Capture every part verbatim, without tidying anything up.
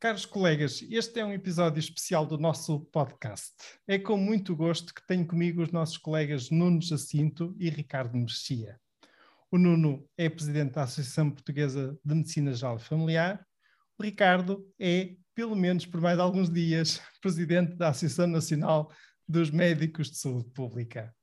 Caros colegas, este é um episódio especial do nosso podcast. É com muito gosto que tenho comigo os nossos colegas Nuno Jacinto e Ricardo Mexia. O Nuno é presidente da Associação Portuguesa de Medicina Geral e Familiar. O Ricardo é, pelo menos por mais de alguns dias, presidente da Associação Nacional dos Médicos de Saúde Pública.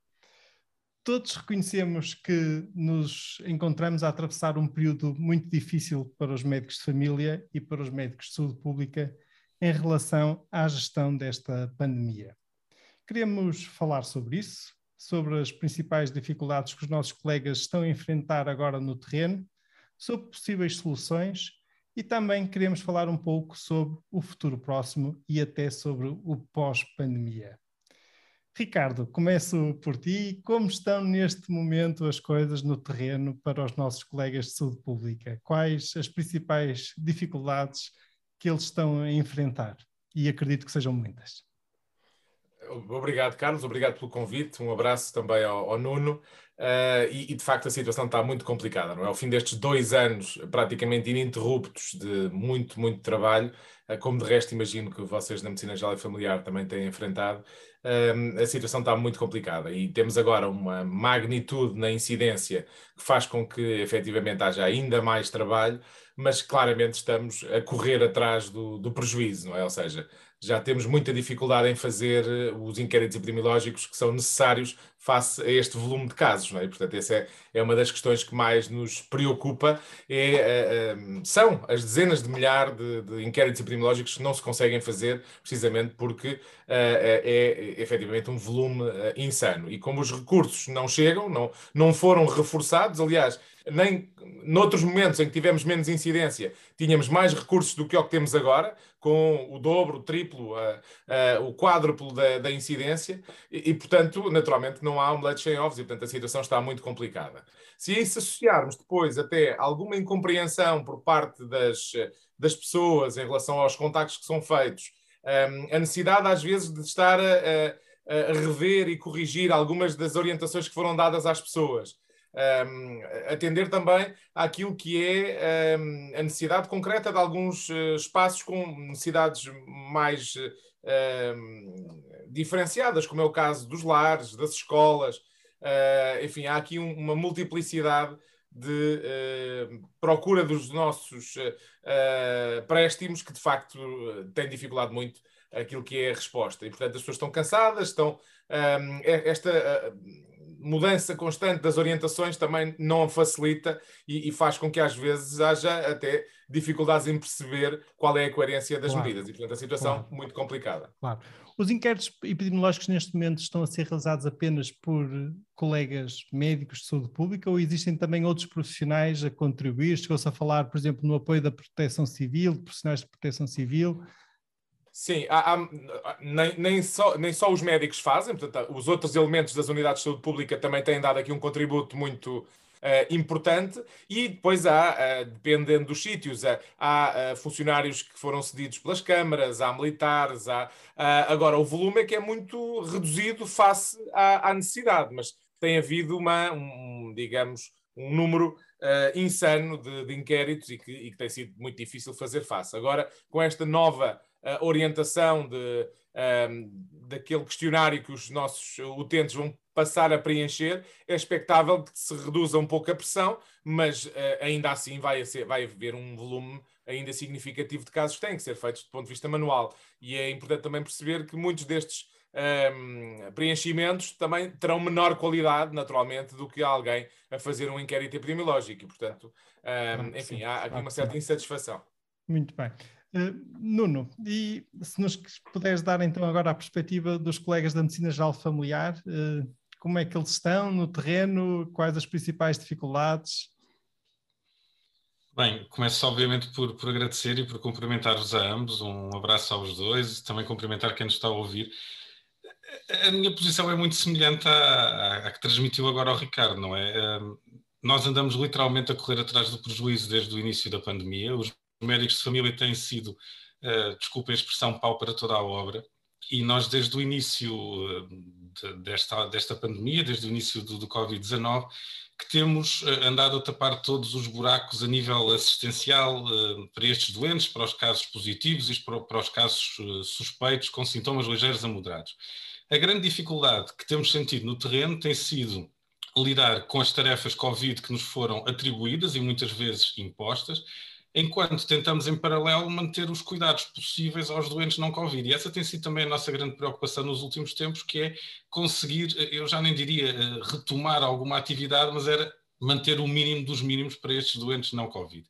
Todos reconhecemos que nos encontramos a atravessar um período muito difícil para os médicos de família e para os médicos de saúde pública em relação à gestão desta pandemia. Queremos falar sobre isso, sobre as principais dificuldades que os nossos colegas estão a enfrentar agora no terreno, sobre possíveis soluções e também queremos falar um pouco sobre o futuro próximo e até sobre o pós-pandemia. Ricardo, começo por ti. Como estão neste momento as coisas no terreno para os nossos colegas de saúde pública? Quais as principais dificuldades que eles estão a enfrentar? E acredito que sejam muitas. Obrigado, Carlos. Obrigado pelo convite. Um abraço também ao, ao Nuno. Uh, e, e, de facto, a situação está muito complicada, não é? Ao fim destes dois anos praticamente ininterruptos de muito, muito trabalho, uh, como de resto imagino que vocês na Medicina Geral e Familiar também têm enfrentado, uh, a situação está muito complicada e temos agora uma magnitude na incidência que faz com que, efetivamente, haja ainda mais trabalho, mas claramente estamos a correr atrás do, do prejuízo, não é? Ou seja, já temos muita dificuldade em fazer os inquéritos epidemiológicos que são necessários face a este volume de casos, não é? E, portanto, essa é, é uma das questões que mais nos preocupa, é, uh, são as dezenas de milhares de, de inquéritos epidemiológicos que não se conseguem fazer, precisamente porque uh, é, é efetivamente um volume uh, insano. E como os recursos não chegam, não, não foram reforçados, aliás, nem noutros momentos em que tivemos menos incidência, tínhamos mais recursos do que o que temos agora, com o dobro, o triplo, a, a, o quádruplo da, da incidência, e, e, portanto, naturalmente não há omelete sem ovos, e, portanto, a situação está muito complicada. Se a isso associarmos depois até alguma incompreensão por parte das, das pessoas em relação aos contactos que são feitos, um, a necessidade, às vezes, de estar a, a, a rever e corrigir algumas das orientações que foram dadas às pessoas, Um, atender também àquilo que é um, a necessidade concreta de alguns uh, espaços com necessidades mais uh, diferenciadas, como é o caso dos lares, das escolas, uh, enfim, há aqui um, uma multiplicidade de uh, procura dos nossos uh, préstimos que de facto tem dificultado muito aquilo que é a resposta e portanto as pessoas estão cansadas, estão um, esta... Uh, mudança constante das orientações também não facilita e, e faz com que às vezes haja até dificuldades em perceber qual é a coerência das claro. medidas e, portanto, a situação claro. muito complicada. Claro. Os inquéritos epidemiológicos neste momento estão a ser realizados apenas por colegas médicos de saúde pública ou existem também outros profissionais a contribuir? Chegou-se a falar, por exemplo, no apoio da proteção civil, de profissionais de proteção civil. Sim, há, há, nem, nem, só, nem só os médicos fazem, portanto, os outros elementos das unidades de saúde pública também têm dado aqui um contributo muito uh, importante e depois há, uh, dependendo dos sítios, há, há uh, funcionários que foram cedidos pelas câmaras, há militares, há, uh, agora o volume é que é muito reduzido face à, à necessidade, mas tem havido uma, um, digamos, um número uh, insano de, de inquéritos e que, e que tem sido muito difícil fazer face. Agora, com esta nova a orientação de, um, daquele questionário que os nossos utentes vão passar a preencher, é expectável que se reduza um pouco a pressão, mas uh, ainda assim vai, ser, vai haver um volume ainda significativo de casos que têm que ser feitos do ponto de vista manual. E é importante também perceber que muitos destes um, preenchimentos também terão menor qualidade, naturalmente, do que alguém a fazer um inquérito epidemiológico. E, portanto, um, enfim, há aqui uma certa insatisfação. Muito bem. Uh, Nuno, e se nos puderes dar então agora a perspectiva dos colegas da Medicina Geral Familiar, uh, como é que eles estão no terreno, quais as principais dificuldades? Bem, começo obviamente por, por agradecer e por cumprimentar-vos a ambos, um abraço aos dois, também cumprimentar quem nos está a ouvir. A minha posição é muito semelhante à, à que transmitiu agora ao Ricardo, não é? Nós andamos literalmente a correr atrás do prejuízo desde o início da pandemia. Os médicos de família têm sido, desculpa a expressão, pau para toda a obra. E nós, desde o início desta, desta pandemia, desde o início do, do covid dezanove, que temos andado a tapar todos os buracos a nível assistencial para estes doentes, para os casos positivos e para os casos suspeitos com sintomas ligeiros a moderados. A grande dificuldade que temos sentido no terreno tem sido lidar com as tarefas Covid que nos foram atribuídas e muitas vezes impostas, enquanto tentamos em paralelo manter os cuidados possíveis aos doentes não Covid. E essa tem sido também a nossa grande preocupação nos últimos tempos, que é conseguir, eu já nem diria retomar alguma atividade, mas era manter o mínimo dos mínimos para estes doentes não Covid.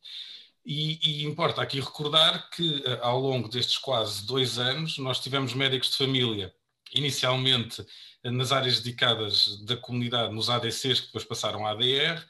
E, e importa aqui recordar que ao longo destes quase dois anos nós tivemos médicos de família, inicialmente nas áreas dedicadas da comunidade, nos A D Cs que depois passaram à A D R,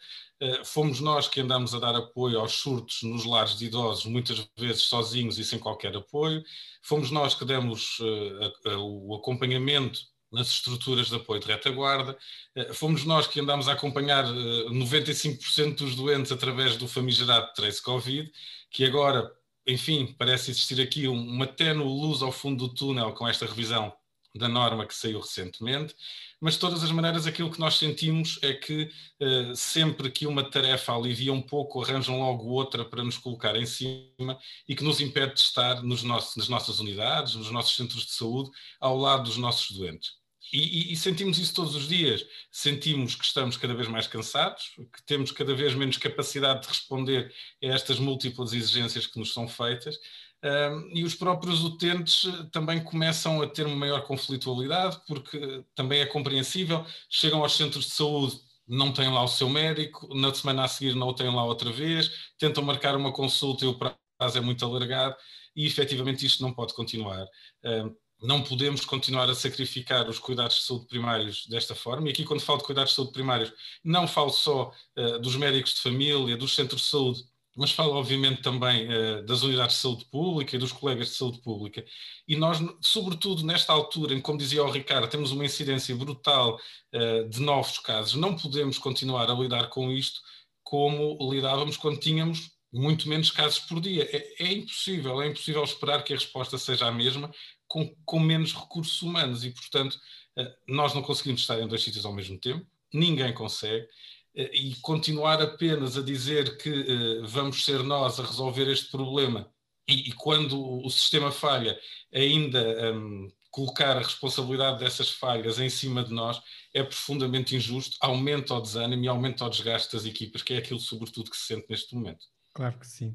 fomos nós que andámos a dar apoio aos surtos nos lares de idosos, muitas vezes sozinhos e sem qualquer apoio. Fomos nós que demos uh, a, a, o acompanhamento nas estruturas de apoio de retaguarda. Uh, fomos nós que andámos a acompanhar uh, noventa e cinco por cento dos doentes através do famigerado Trace Covid, que agora, enfim, parece existir aqui uma ténue luz ao fundo do túnel com esta revisão da norma que saiu recentemente, mas de todas as maneiras aquilo que nós sentimos é que uh, sempre que uma tarefa alivia um pouco, arranjam logo outra para nos colocar em cima e que nos impede de estar nos nossos, nas nossas unidades, nos nossos centros de saúde, ao lado dos nossos doentes. E, e, e sentimos isso todos os dias, sentimos que estamos cada vez mais cansados, que temos cada vez menos capacidade de responder a estas múltiplas exigências que nos são feitas. Um, e os próprios utentes também começam a ter uma maior conflitualidade, porque também é compreensível, chegam aos centros de saúde, não têm lá o seu médico, na semana a seguir não o têm lá outra vez, tentam marcar uma consulta e o prazo é muito alargado, e efetivamente isto não pode continuar. Um, não podemos continuar a sacrificar os cuidados de saúde primários desta forma, e aqui quando falo de cuidados de saúde primários, não falo só uh, dos médicos de família, dos centros de saúde, mas falo obviamente também uh, das unidades de saúde pública e dos colegas de saúde pública. E nós, sobretudo nesta altura, como dizia o Ricardo, temos uma incidência brutal uh, de novos casos, não podemos continuar a lidar com isto como lidávamos quando tínhamos muito menos casos por dia. É, é impossível, é impossível esperar que a resposta seja a mesma com, com menos recursos humanos e, portanto, uh, nós não conseguimos estar em dois sítios ao mesmo tempo, ninguém consegue. E continuar apenas a dizer que uh, vamos ser nós a resolver este problema e, e quando o sistema falha, ainda um, colocar a responsabilidade dessas falhas em cima de nós é profundamente injusto, aumenta o desânimo e aumenta o desgaste das equipas, que é aquilo sobretudo que se sente neste momento. Claro que sim.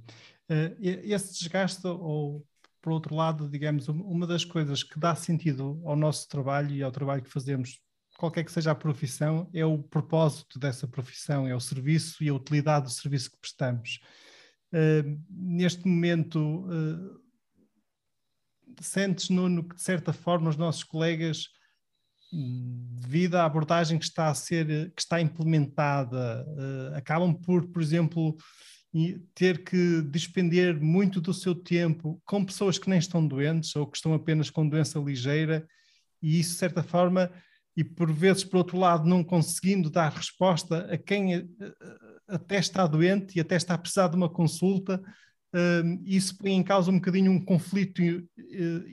Uh, esse desgaste, ou por outro lado, digamos, uma das coisas que dá sentido ao nosso trabalho e ao trabalho que fazemos, qualquer que seja a profissão, é o propósito dessa profissão, é o serviço e a utilidade do serviço que prestamos. Uh, neste momento, uh, sentes, Nuno, que de certa forma os nossos colegas, devido à abordagem que está a ser, que está implementada, uh, acabam por, por exemplo, ter que despender muito do seu tempo com pessoas que nem estão doentes ou que estão apenas com doença ligeira, e isso, de certa forma, e por vezes, por outro lado, não conseguindo dar resposta a quem até está doente e até está a precisar de uma consulta, isso põe em causa um bocadinho um conflito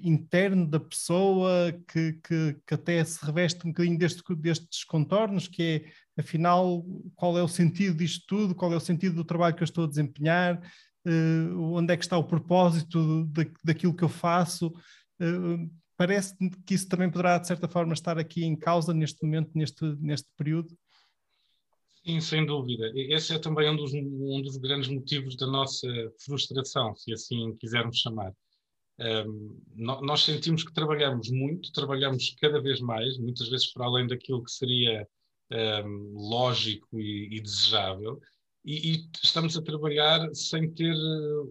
interno da pessoa que, que, que até se reveste um bocadinho deste, destes contornos, que é, afinal, qual é o sentido disto tudo, qual é o sentido do trabalho que eu estou a desempenhar, onde é que está o propósito daquilo que eu faço. Parece que isso também poderá, de certa forma, estar aqui em causa neste momento, neste, neste período? Sim, sem dúvida. Esse é também um dos, um dos grandes motivos da nossa frustração, se assim quisermos chamar. Um, nós sentimos que trabalhamos muito, trabalhamos cada vez mais, muitas vezes para além daquilo que seria um, lógico e, e desejável, E, e estamos a trabalhar sem ter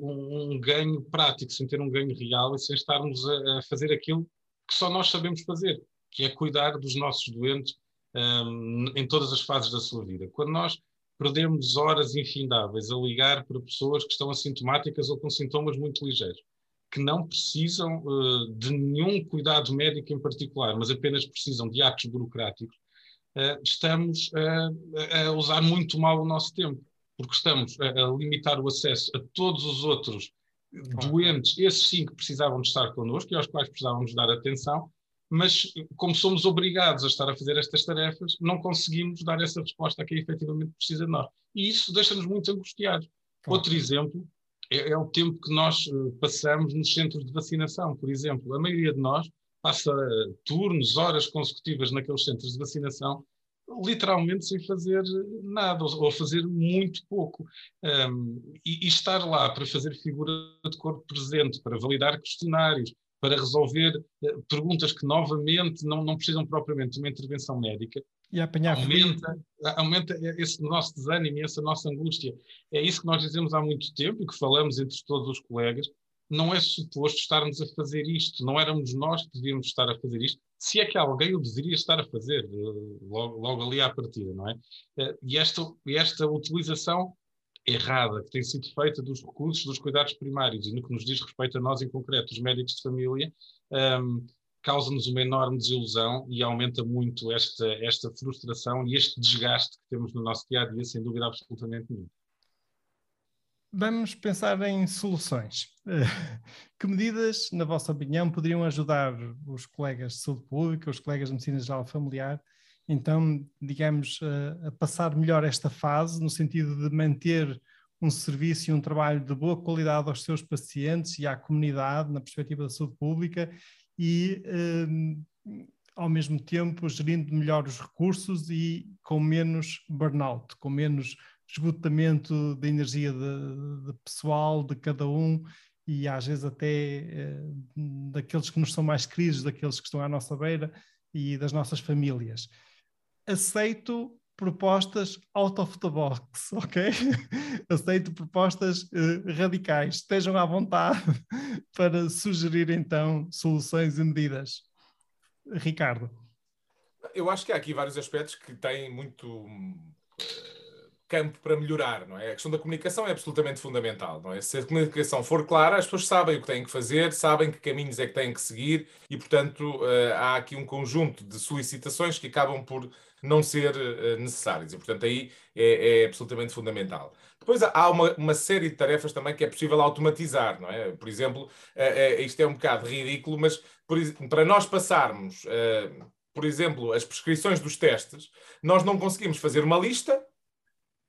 um, um ganho prático, sem ter um ganho real e sem estarmos a, a fazer aquilo que só nós sabemos fazer, que é cuidar dos nossos doentes um, em todas as fases da sua vida. Quando nós perdemos horas infindáveis a ligar para pessoas que estão assintomáticas ou com sintomas muito ligeiros, que não precisam uh, de nenhum cuidado médico em particular, mas apenas precisam de atos burocráticos, uh, estamos uh, a usar muito mal o nosso tempo, porque estamos a, a limitar o acesso a todos os outros doentes, esses sim que precisavam de estar connosco e aos quais precisávamos dar atenção, mas como somos obrigados a estar a fazer estas tarefas, não conseguimos dar essa resposta a quem efetivamente precisa de nós. E isso deixa-nos muito angustiados. Claro. Outro exemplo é, é o tempo que nós uh, passamos nos centros de vacinação, por exemplo. A maioria de nós passa uh, turnos, horas consecutivas naqueles centros de vacinação, literalmente sem fazer nada, ou, ou fazer muito pouco. Um, e, e estar lá para fazer figura de corpo presente, para validar questionários, para resolver uh, perguntas que novamente não, não precisam propriamente de uma intervenção médica, e apanhar aumenta, aumenta esse nosso desânimo e essa nossa angústia. É isso que nós dizemos há muito tempo e que falamos entre todos os colegas. Não é suposto estarmos a fazer isto, não éramos nós que devíamos estar a fazer isto, se é que alguém o deveria estar a fazer, logo, logo ali à partida, não é? E esta, esta utilização errada que tem sido feita dos recursos dos cuidados primários, e no que nos diz respeito a nós em concreto, os médicos de família, um, causa-nos uma enorme desilusão e aumenta muito esta, esta frustração e este desgaste que temos no nosso dia-a-dia, sem dúvida absolutamente nenhuma. Vamos pensar em soluções. Que medidas, na vossa opinião, poderiam ajudar os colegas de saúde pública, os colegas de medicina geral familiar, então, digamos, a passar melhor esta fase, no sentido de manter um serviço e um trabalho de boa qualidade aos seus pacientes e à comunidade, na perspectiva da saúde pública, e, eh, ao mesmo tempo, gerindo melhor os recursos e com menos burnout, com menos esgotamento da energia de, de pessoal, de cada um, e às vezes até eh, daqueles que nos são mais queridos, daqueles que estão à nossa beira e das nossas famílias. Aceito propostas out of the box, ok? Aceito propostas eh, radicais. Estejam à vontade para sugerir, então, soluções e medidas. Ricardo. Eu acho que há aqui vários aspectos que têm muito campo para melhorar, não é? A questão da comunicação é absolutamente fundamental, não é? Se a comunicação for clara, as pessoas sabem o que têm que fazer, sabem que caminhos é que têm que seguir e, portanto, há aqui um conjunto de solicitações que acabam por não ser necessárias e, portanto, aí é, é absolutamente fundamental. Depois há uma, uma série de tarefas também que é possível automatizar, não é? Por exemplo, isto é um bocado ridículo, mas para nós passarmos, por exemplo, as prescrições dos testes, nós não conseguimos fazer uma lista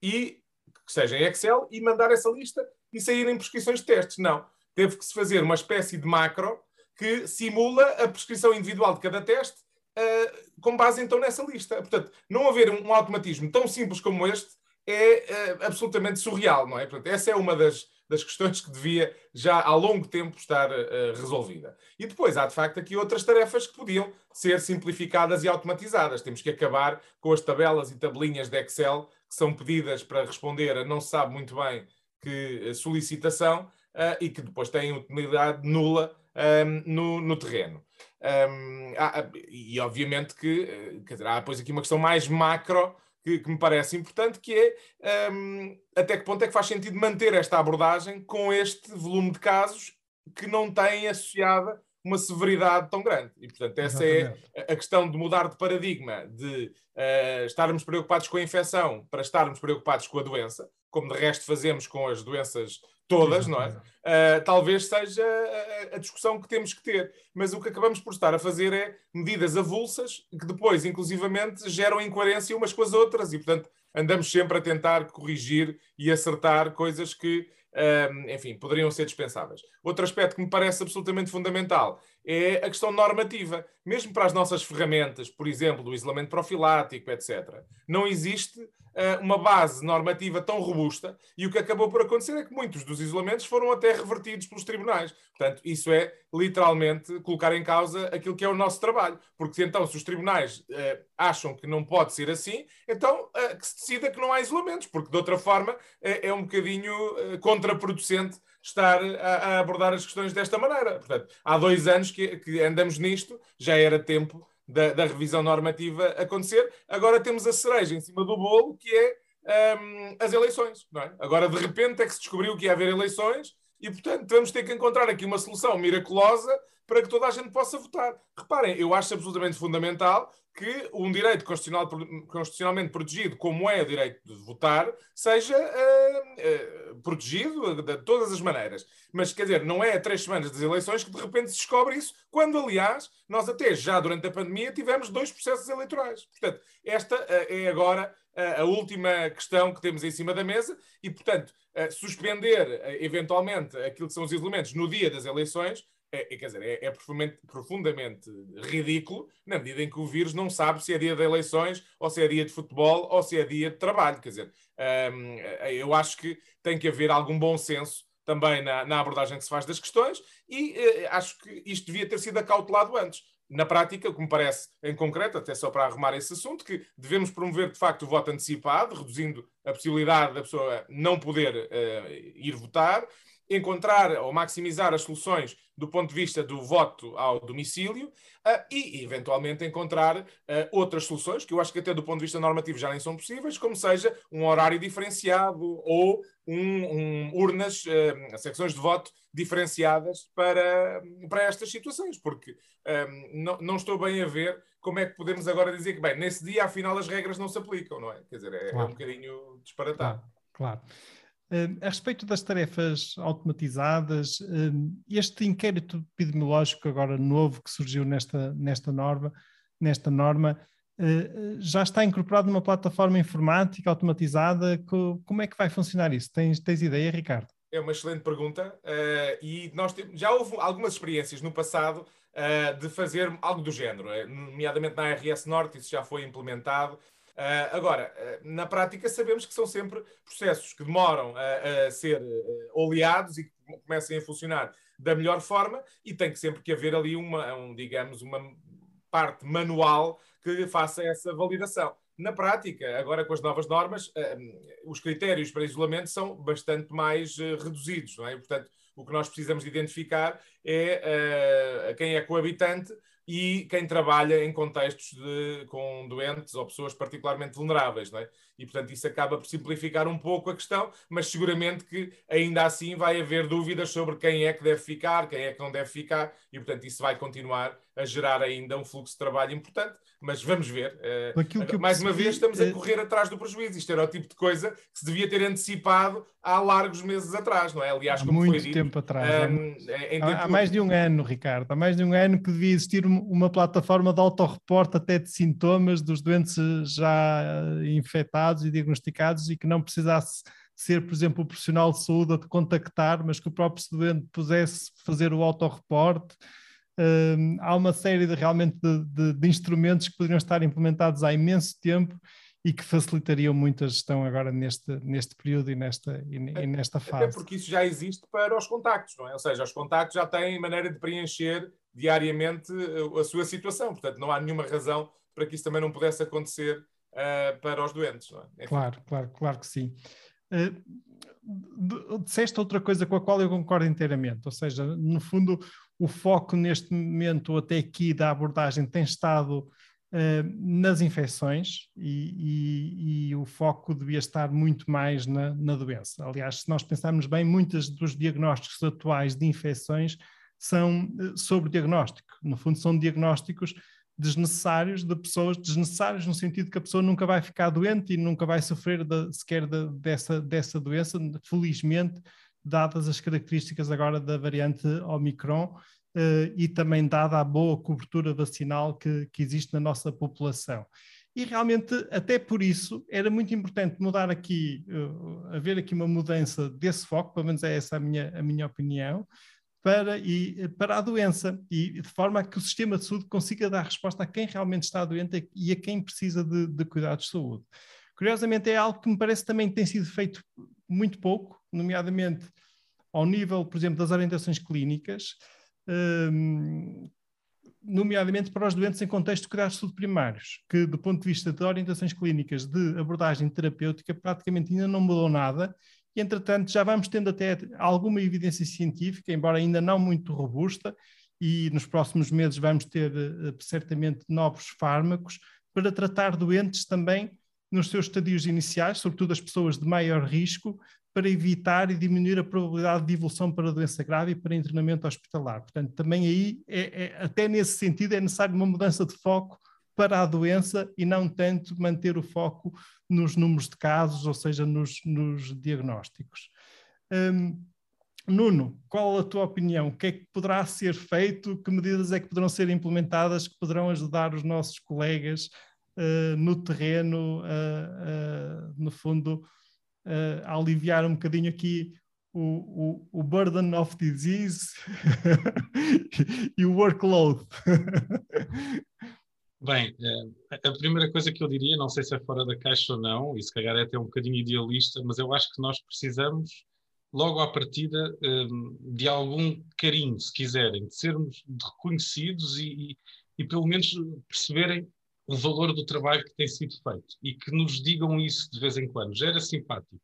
e que seja em Excel, e mandar essa lista e saírem prescrições de testes. Não. Teve que se fazer uma espécie de macro que simula a prescrição individual de cada teste uh, com base, então, nessa lista. Portanto, não haver um automatismo tão simples como este é uh, absolutamente surreal, não é? Portanto, essa é uma das, das questões que devia já há longo tempo estar uh, resolvida. E depois há, de facto, aqui outras tarefas que podiam ser simplificadas e automatizadas. Temos que acabar com as tabelas e tabelinhas de Excel que são pedidas para responder a não se sabe muito bem que solicitação uh, e que depois têm utilidade nula um, no, no terreno. Um, há, e obviamente que quer dizer, há depois aqui uma questão mais macro que, que me parece importante, que é um, até que ponto é que faz sentido manter esta abordagem com este volume de casos que não tem associada uma severidade tão grande. E, portanto, essa é a questão de mudar de paradigma, de uh, estarmos preocupados com a infecção para estarmos preocupados com a doença, como de resto fazemos com as doenças todas, não é? Uh, talvez seja a, a discussão que temos que ter. Mas o que acabamos por estar a fazer é medidas avulsas que depois, inclusivamente, geram incoerência umas com as outras e, portanto, andamos sempre a tentar corrigir e acertar coisas que, um, enfim, poderiam ser dispensáveis. Outro aspecto que me parece absolutamente fundamental é a questão normativa. Mesmo para as nossas ferramentas, por exemplo, do isolamento profilático, etcétera, não existe uh, uma base normativa tão robusta e o que acabou por acontecer é que muitos dos isolamentos foram até revertidos pelos tribunais. Portanto, isso é, literalmente, colocar em causa aquilo que é o nosso trabalho. Porque, então, se os tribunais uh, acham que não pode ser assim, então uh, que se decida que não há isolamentos, porque, de outra forma, é, é um bocadinho uh, contraproducente estar a, a abordar as questões desta maneira. Portanto, há dois anos que, que andamos nisto, já era tempo da, da revisão normativa acontecer. Agora temos a cereja em cima do bolo, que é um, as eleições, não é? Agora, de repente, é que se descobriu que ia haver eleições e, portanto, vamos ter que encontrar aqui uma solução miraculosa para que toda a gente possa votar. Reparem, eu acho absolutamente fundamental que um direito constitucional, constitucionalmente protegido, como é o direito de votar, seja uh, uh, protegido de todas as maneiras. Mas, quer dizer, não é a três semanas das eleições que de repente se descobre isso, quando, aliás, nós até já durante a pandemia tivemos dois processos eleitorais. Portanto, esta uh, é agora uh, a última questão que temos em cima da mesa e, portanto, uh, suspender uh, eventualmente aquilo que são os isolamentos no dia das eleições É, quer dizer, é, é profundamente, profundamente ridículo, na medida em que o vírus não sabe se é dia de eleições, ou se é dia de futebol, ou se é dia de trabalho. Quer dizer, hum, eu acho que tem que haver algum bom senso também na, na abordagem que se faz das questões e eh, acho que isto devia ter sido acautelado antes. Na prática, o que me parece em concreto, até só para arrumar esse assunto, que devemos promover de facto o voto antecipado, reduzindo a possibilidade da pessoa não poder eh, ir votar, encontrar ou maximizar as soluções do ponto de vista do voto ao domicílio uh, e, eventualmente, encontrar uh, outras soluções, que eu acho que até do ponto de vista normativo já nem são possíveis, como seja um horário diferenciado ou um, um, urnas, uh, secções de voto diferenciadas para, para estas situações, porque um, não, não estou bem a ver como é que podemos agora dizer que, bem, nesse dia, afinal, as regras não se aplicam, não é? Quer dizer, é, claro. é um bocadinho disparatado. Claro. claro. A respeito das tarefas automatizadas, este inquérito epidemiológico agora novo que surgiu nesta, nesta, norma, nesta norma já está incorporado numa plataforma informática automatizada. Como é que vai funcionar isso? Tens, tens ideia, Ricardo? É uma excelente pergunta e nós temos, já houve algumas experiências no passado de fazer algo do género, nomeadamente na A R S Norte, isso já foi implementado. Uh, agora, uh, na prática sabemos que são sempre processos que demoram a, a ser uh, oleados e que comecem a funcionar da melhor forma e tem que sempre que haver ali uma, um, digamos, uma parte manual que faça essa validação. Na prática, agora com as novas normas, uh, os critérios para isolamento são bastante mais uh, reduzidos, não é? E, portanto, o que nós precisamos de identificar é uh, quem é coabitante e quem trabalha em contextos de, com doentes ou pessoas particularmente vulneráveis, não é? E, portanto, isso acaba por simplificar um pouco a questão, mas seguramente que, ainda assim, vai haver dúvidas sobre quem é que deve ficar, quem é que não deve ficar, e, portanto, isso vai continuar a gerar ainda um fluxo de trabalho importante, mas vamos ver. Aquilo que mais eu percebi, uma vez, estamos a correr atrás do prejuízo. Isto era o tipo de coisa que se devia ter antecipado há largos meses atrás, não é? Aliás, há como muito foi dito, tempo atrás. Um, em tempo... Há mais de um ano, Ricardo, há mais de um ano que devia existir uma plataforma de autorreporte até de sintomas dos doentes já infectados e diagnosticados e que não precisasse ser, por exemplo, o profissional de saúde a te contactar, mas que o próprio doente pudesse fazer o autorreporte. Um, há uma série de, realmente de, de, de instrumentos que poderiam estar implementados há imenso tempo e que facilitariam muito a gestão agora neste, neste período e nesta, e, e nesta fase. Até porque isso já existe para os contactos, não é? Ou seja, os contactos já têm maneira de preencher diariamente a sua situação, portanto não há nenhuma razão para que isso também não pudesse acontecer uh, para os doentes, não é? Enfim. Claro, claro, claro que sim. Uh, disseste outra coisa com a qual eu concordo inteiramente, ou seja, no fundo o foco neste momento ou até aqui da abordagem tem estado uh, nas infecções e, e, e o foco devia estar muito mais na, na doença. Aliás, se nós pensarmos bem, muitos dos diagnósticos atuais de infecções são uh, sobre diagnóstico. No fundo, são diagnósticos desnecessários de pessoas, desnecessários no sentido que a pessoa nunca vai ficar doente e nunca vai sofrer de, sequer de, dessa, dessa doença, felizmente, dadas as características agora da variante Omicron eh, e também dada a boa cobertura vacinal que, que existe na nossa população. E realmente, até por isso, era muito importante mudar aqui, uh, haver aqui uma mudança desse foco, pelo menos é essa a minha, a minha opinião, para, e, para a doença, e de forma a que o sistema de saúde consiga dar resposta a quem realmente está doente e a quem precisa de, de cuidados de saúde. Curiosamente, é algo que me parece também tem sido feito muito pouco, nomeadamente ao nível, por exemplo, das orientações clínicas, um, nomeadamente para os doentes em contexto de cuidados de saúde primários, que do ponto de vista de orientações clínicas de abordagem terapêutica praticamente ainda não mudou nada e, entretanto, já vamos tendo até alguma evidência científica, embora ainda não muito robusta, e nos próximos meses vamos ter certamente novos fármacos para tratar doentes também nos seus estadios iniciais, sobretudo as pessoas de maior risco, para evitar e diminuir a probabilidade de evolução para a doença grave e para internamento hospitalar. Portanto, também aí, é, é, até nesse sentido, é necessário uma mudança de foco para a doença e não tanto manter o foco nos números de casos, ou seja, nos, nos diagnósticos. Hum, Nuno, qual a tua opinião? O que é que poderá ser feito? Que medidas é que poderão ser implementadas que poderão ajudar os nossos colegas uh, no terreno, uh, uh, no fundo, uh, a aliviar um bocadinho aqui o, o, o burden of disease e o workload? Bem, a primeira coisa que eu diria, não sei se é fora da caixa ou não, e se calhar é até um bocadinho idealista, mas eu acho que nós precisamos, logo à partida, de algum carinho, se quiserem, de sermos reconhecidos e, e, e pelo menos perceberem o valor do trabalho que tem sido feito e que nos digam isso de vez em quando. Já era simpático.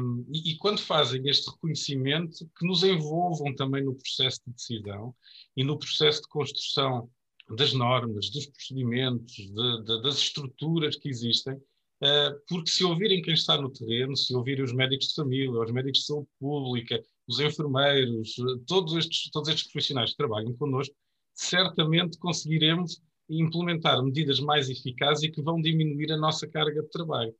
Um, e, e quando fazem este reconhecimento, que nos envolvam também no processo de decisão e no processo de construção das normas, dos procedimentos, de, de, das estruturas que existem, uh, porque se ouvirem quem está no terreno, se ouvirem os médicos de família, os médicos de saúde pública, os enfermeiros, todos estes, todos estes profissionais que trabalham connosco, certamente conseguiremos implementar medidas mais eficazes e que vão diminuir a nossa carga de trabalho.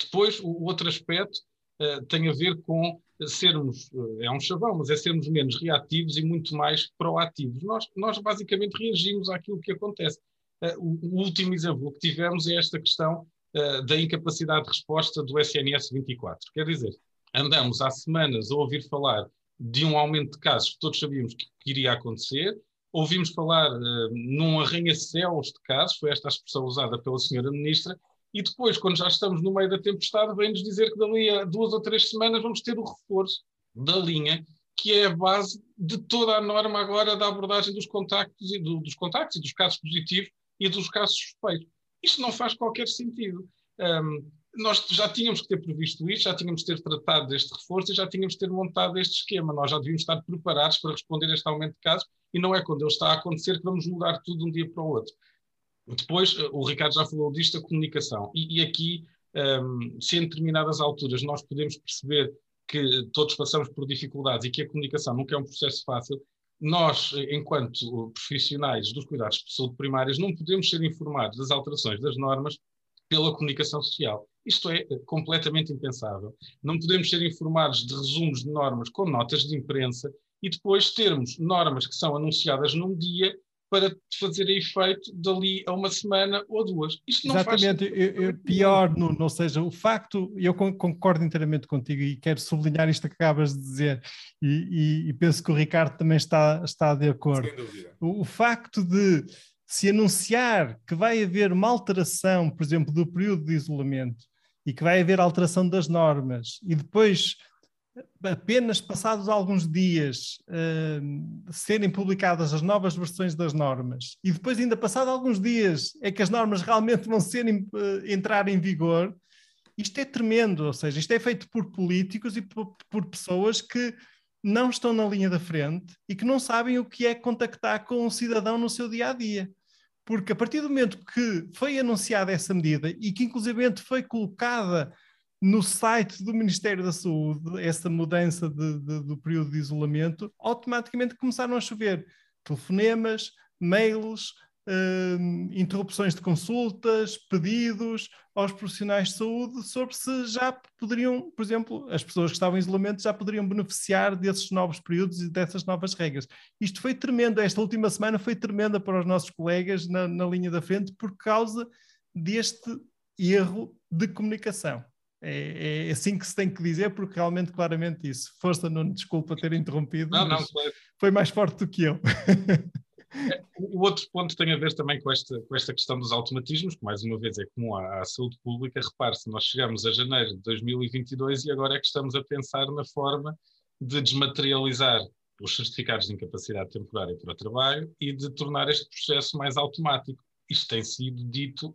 Depois, o outro aspecto uh, tem a ver com sermos, é um chavão, mas é sermos menos reativos e muito mais proativos. Nós, nós basicamente reagimos àquilo que acontece. Uh, o, o último exemplo que tivemos é esta questão uh, da incapacidade de resposta do S N S vinte e quatro. Quer dizer, andamos há semanas a ouvir falar de um aumento de casos que todos sabíamos que, que iria acontecer, ouvimos falar uh, num arranha-céus de casos, foi esta a expressão usada pela senhora Ministra, e depois, quando já estamos no meio da tempestade, vem-nos dizer que dali a duas ou três semanas vamos ter o reforço da linha, que é a base de toda a norma agora da abordagem dos contactos e, do, dos, contactos e dos casos positivos e dos casos suspeitos. Isto não faz qualquer sentido. Um, nós já tínhamos que ter previsto isto, já tínhamos que ter tratado deste reforço e já tínhamos que ter montado este esquema. Nós já devíamos estar preparados para responder a este aumento de casos e não é quando ele está a acontecer que vamos mudar tudo de um dia para o outro. Depois, o Ricardo já falou disto, a comunicação. E, e aqui, um, se em determinadas alturas nós podemos perceber que todos passamos por dificuldades e que a comunicação nunca é um processo fácil, nós, enquanto profissionais dos cuidados de saúde primários, não podemos ser informados das alterações das normas pela comunicação social. Isto é completamente impensável. Não podemos ser informados de resumos de normas com notas de imprensa e depois termos normas que são anunciadas num dia para fazer efeito dali a uma semana ou duas. Isto não Exatamente. faz... Exatamente. Pior, Nuno, ou seja, o facto, eu concordo inteiramente contigo e quero sublinhar isto que acabas de dizer e, e, e penso que o Ricardo também está, está de acordo. Sem dúvida. O, o facto de se anunciar que vai haver uma alteração, por exemplo, do período de isolamento e que vai haver alteração das normas e depois... apenas passados alguns dias uh, serem publicadas as novas versões das normas e depois ainda passados alguns dias é que as normas realmente vão ser, uh, entrar em vigor, isto é tremendo, ou seja, isto é feito por políticos e por, por pessoas que não estão na linha da frente e que não sabem o que é contactar com um cidadão no seu dia-a-dia. Porque a partir do momento que foi anunciada essa medida e que inclusivamente foi colocada no site do Ministério da Saúde, essa mudança de, de, do período de isolamento, automaticamente começaram a chover telefonemas, mails, eh, interrupções de consultas, pedidos aos profissionais de saúde sobre se já poderiam, por exemplo, as pessoas que estavam em isolamento já poderiam beneficiar desses novos períodos e dessas novas regras. Isto foi tremendo, esta última semana foi tremenda para os nossos colegas na, na linha da frente por causa deste erro de comunicação. É assim que se tem que dizer, porque realmente, claramente, isso. Força, Nuno, desculpa ter interrompido. Não, não, claro. Foi mais forte do que eu. O outro ponto tem a ver também com esta, com esta questão dos automatismos, que mais uma vez é comum à, à saúde pública. Repare-se, nós chegamos a janeiro de dois mil e vinte e dois e agora é que estamos a pensar na forma de desmaterializar os certificados de incapacidade temporária para o trabalho e de tornar este processo mais automático. Isto tem sido dito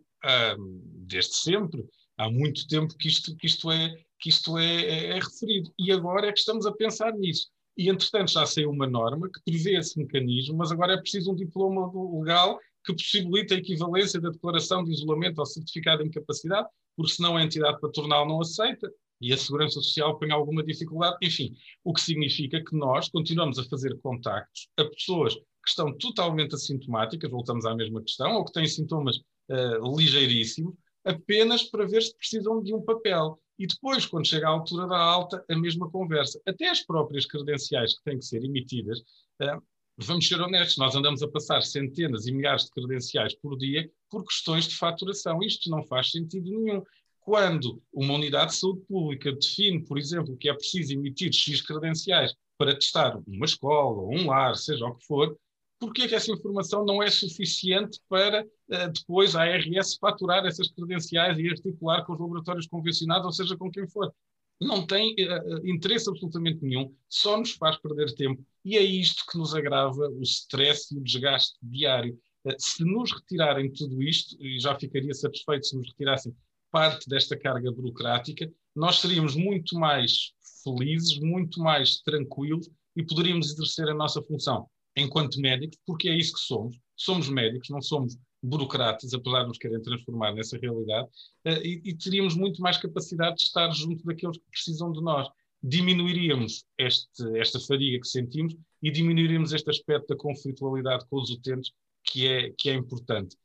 hum, desde sempre. Há muito tempo que isto, que isto, é, que isto é, é, é referido. E agora é que estamos a pensar nisso. E, entretanto, já saiu uma norma que prevê esse mecanismo, mas agora é preciso um diploma legal que possibilite a equivalência da declaração de isolamento ao certificado de incapacidade, porque senão a entidade patronal não aceita. e a Segurança Social tem alguma dificuldade, enfim, o que significa que nós continuamos a fazer contactos a pessoas que estão totalmente assintomáticas, voltamos à mesma questão, ou que têm sintomas uh, ligeiríssimos, apenas para ver se precisam de um papel. E depois, quando chega à altura da alta, a mesma conversa. Até as próprias credenciais que têm que ser emitidas, uh, vamos ser honestos, nós andamos a passar centenas e milhares de credenciais por dia por questões de faturação. Isto não faz sentido nenhum. Quando uma unidade de saúde pública define, por exemplo, que é preciso emitir X credenciais para testar uma escola, ou um lar, seja o que for, porquê é que essa informação não é suficiente para uh, depois a ARS faturar essas credenciais e articular com os laboratórios convencionados, ou seja, com quem for? Não tem uh, interesse absolutamente nenhum, só nos faz perder tempo. E é isto que nos agrava o stress e o desgaste diário. Uh, se nos retirarem tudo isto, e já ficaria satisfeito se nos retirassem parte desta carga burocrática, nós seríamos muito mais felizes, muito mais tranquilos e poderíamos exercer a nossa função enquanto médicos, porque é isso que somos. Somos médicos, não somos burocratas, apesar de nos querem transformar nessa realidade, e, e teríamos muito mais capacidade de estar junto daqueles que precisam de nós. Diminuiríamos este, esta fadiga que sentimos e diminuiríamos este aspecto da conflitualidade com os utentes, que é, que é importante.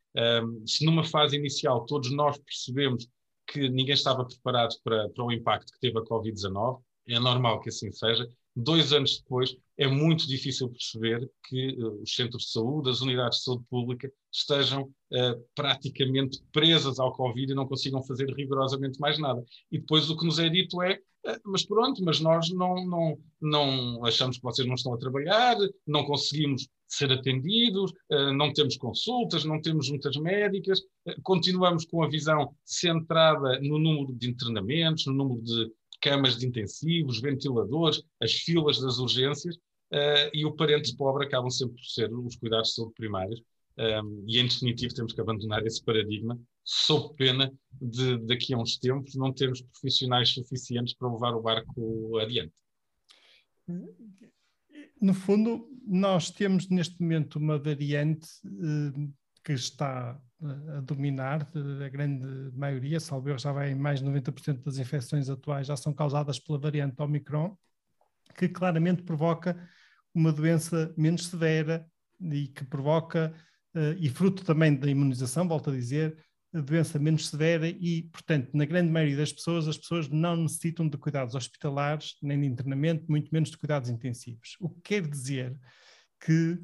Um, se numa fase inicial todos nós percebemos que ninguém estava preparado para, para o impacto que teve a covid dezanove, é normal que assim seja. Dois anos depois, é muito difícil perceber que uh, os centros de saúde, as unidades de saúde pública, estejam uh, praticamente presas ao Covid e não consigam fazer rigorosamente mais nada. E depois o que nos é dito é, uh, mas pronto, mas nós não, não, não achamos que vocês não estão a trabalhar, não conseguimos ser atendidos, uh, não temos consultas, não temos juntas médicas, uh, continuamos com a visão centrada no número de internamentos, no número de camas de intensivos, ventiladores, as filas das urgências, uh, e o parente pobre acabam sempre por ser os cuidados de saúde primários. Um, e, em definitivo, temos que abandonar esse paradigma, sob pena de, daqui a uns tempos, não termos profissionais suficientes para levar o barco adiante. No fundo, nós temos, neste momento, uma variante uh, que está a dominar a grande maioria, salvo erro, já vai em mais de noventa por cento das infecções atuais já são causadas pela variante Omicron, que claramente provoca uma doença menos severa e que provoca, e fruto também da imunização, volto a dizer, a doença menos severa e, portanto, na grande maioria das pessoas, as pessoas não necessitam de cuidados hospitalares, nem de internamento, muito menos de cuidados intensivos. O que quer dizer que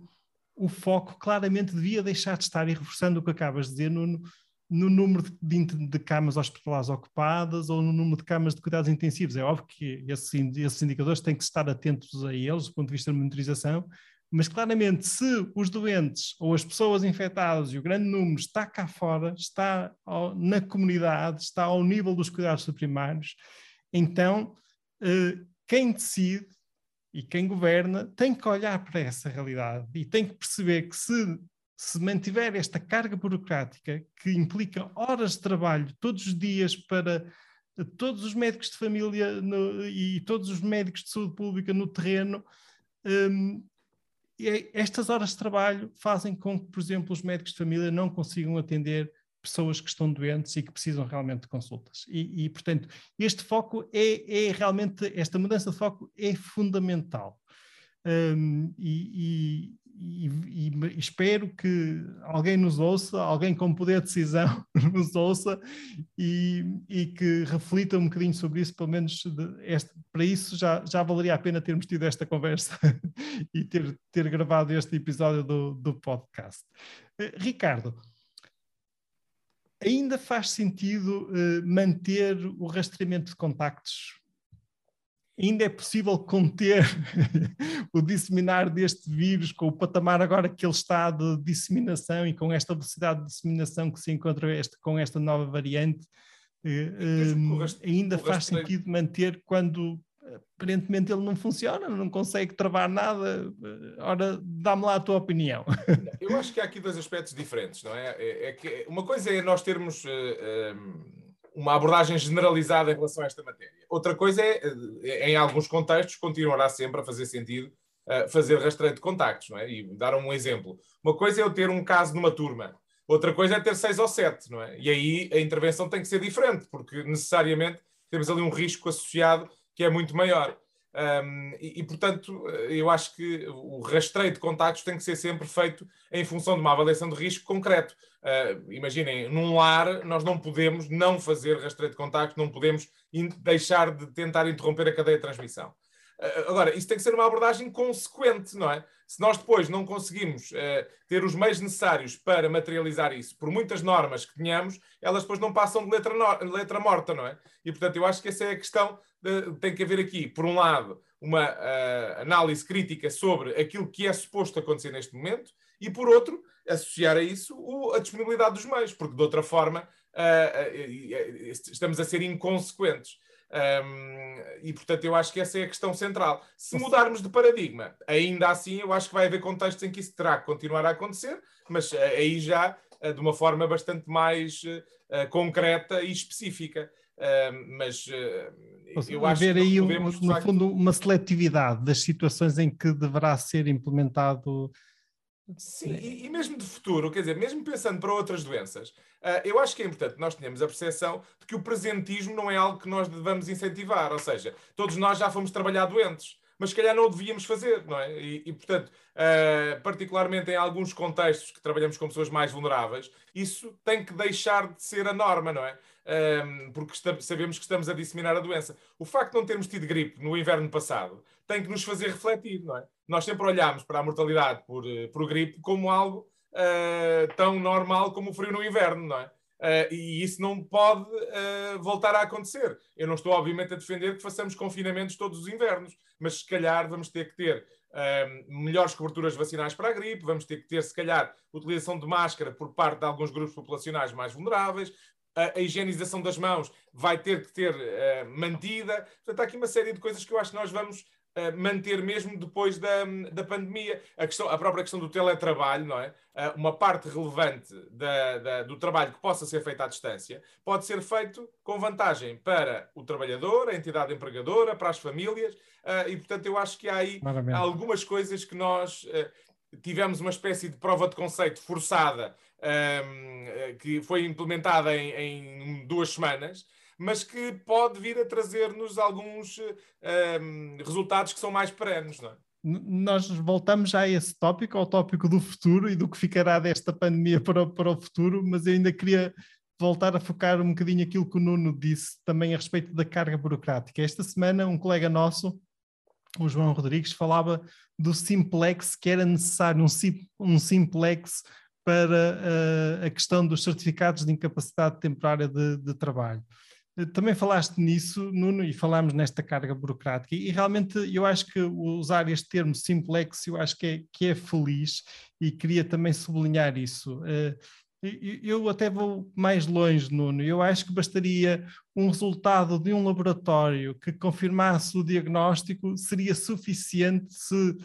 o foco claramente devia deixar de estar, e reforçando o que acabas de dizer, Nuno, no número de, de camas hospitalares ocupadas ou no número de camas de cuidados intensivos. É óbvio que esses, esses indicadores têm que estar atentos a eles, do ponto de vista da monitorização, mas claramente se os doentes ou as pessoas infectadas e o grande número está cá fora, está ao, na comunidade, está ao nível dos cuidados primários, então eh, quem decide e quem governa tem que olhar para essa realidade e tem que perceber que se, se mantiver esta carga burocrática, que implica horas de trabalho todos os dias para todos os médicos de família no, e todos os médicos de saúde pública no terreno, um, estas horas de trabalho fazem com que, por exemplo, os médicos de família não consigam atender pessoas que estão doentes e que precisam realmente de consultas. E, e portanto, este foco é, é realmente, esta mudança de foco é fundamental. Um, e, e, e, e espero que alguém nos ouça, alguém com poder de decisão nos ouça e, e que reflita um bocadinho sobre isso, pelo menos de, este, para isso já, já valeria a pena termos tido esta conversa e ter, ter gravado este episódio do, do podcast. Uh, Ricardo, ainda faz sentido eh, manter o rastreamento de contactos? Ainda é possível conter o disseminar deste vírus com o patamar agora que ele está de disseminação e com esta velocidade de disseminação que se encontra este, com esta nova variante? Eh, eh, rastro, ainda faz sentido manter quando aparentemente ele não funciona, não consegue travar nada? Ora, dá-me lá a tua opinião. Eu acho que há aqui dois aspectos diferentes, não é? É, é que uma coisa é nós termos uh, um, uma abordagem generalizada em relação a esta matéria. Outra coisa é, em alguns contextos, continuará sempre a fazer sentido uh, fazer rastreio de contactos, não é? E dar um exemplo. Uma coisa é eu ter um caso numa turma, outra coisa é ter seis ou sete, não é? E aí a intervenção tem que ser diferente, porque necessariamente temos ali um risco associado que é muito maior. Um, e, e, portanto, eu acho que o rastreio de contactos tem que ser sempre feito em função de uma avaliação de risco concreto. Uh, imaginem, num lar nós não podemos não fazer rastreio de contactos, não podemos deixar de tentar interromper a cadeia de transmissão. Uh, agora, isso tem que ser uma abordagem consequente, não é? Se nós depois não conseguimos uh, ter os meios necessários para materializar isso, por muitas normas que tenhamos, elas depois não passam de letra, no... letra morta, não é? E, portanto, eu acho que essa é a questão. Tem que haver aqui, por um lado, uma uh, análise crítica sobre aquilo que é suposto acontecer neste momento e, por outro, associar a isso o, a disponibilidade dos meios, porque, de outra forma, uh, uh, estamos a ser inconsequentes. Um, e, portanto, eu acho que essa é a questão central. Se mudarmos de paradigma, ainda assim, eu acho que vai haver contextos em que isso terá que continuar a acontecer, mas uh, aí já uh, de uma forma bastante mais uh, concreta e específica. Uh, mas uh, eu acho haver que aí, podemos, no facto... fundo, uma seletividade das situações em que deverá ser implementado. Sim, e, e mesmo de futuro, quer dizer, mesmo pensando para outras doenças, uh, eu acho que é importante nós tenhamos a percepção de que o presentismo não é algo que nós devamos incentivar, ou seja, todos nós já fomos trabalhar doentes, mas se calhar não o devíamos fazer, não é? E, e portanto, uh, particularmente em alguns contextos que trabalhamos com pessoas mais vulneráveis, isso tem que deixar de ser a norma, não é? Porque sabemos que estamos a disseminar a doença. O facto de não termos tido gripe no inverno passado tem que nos fazer refletir, não é? Nós sempre olhámos para a mortalidade por, por gripe como algo uh, tão normal como o frio no inverno, não é? Uh, e isso não pode uh, voltar a acontecer. Eu não estou, obviamente, a defender que façamos confinamentos todos os invernos, mas se calhar vamos ter que ter Uh, melhores coberturas vacinais para a gripe, vamos ter que ter, se calhar, utilização de máscara por parte de alguns grupos populacionais mais vulneráveis, a, a higienização das mãos vai ter que ter uh, mantida. Portanto, há aqui uma série de coisas que eu acho que nós vamos uh, manter mesmo depois da, da pandemia. A, questão, a própria questão do teletrabalho, não é? Uh, uma parte relevante da, da, do trabalho que possa ser feito à distância pode ser feito com vantagem para o trabalhador, a entidade empregadora, para as famílias. Uh, e, portanto, eu acho que há aí Maravilha. algumas coisas que nós uh, tivemos uma espécie de prova de conceito forçada, um, uh, que foi implementada em, em duas semanas, mas que pode vir a trazer-nos alguns uh, um, resultados que são mais perenes, não é? Nós voltamos já a esse tópico, ao tópico do futuro e do que ficará desta pandemia para, para o futuro, mas eu ainda queria voltar a focar um bocadinho aquilo que o Nuno disse também a respeito da carga burocrática. Esta semana um colega nosso, o João Rodrigues, falava do simplex, que era necessário um simplex para uh, a questão dos certificados de incapacidade temporária de, de trabalho. Também falaste nisso, Nuno, e falámos nesta carga burocrática, e realmente eu acho que usar este termo simplex, eu acho que é, que é feliz, e queria também sublinhar isso. Uh, Eu até vou mais longe, Nuno. Eu acho que bastaria um resultado de um laboratório que confirmasse o diagnóstico, seria suficiente se,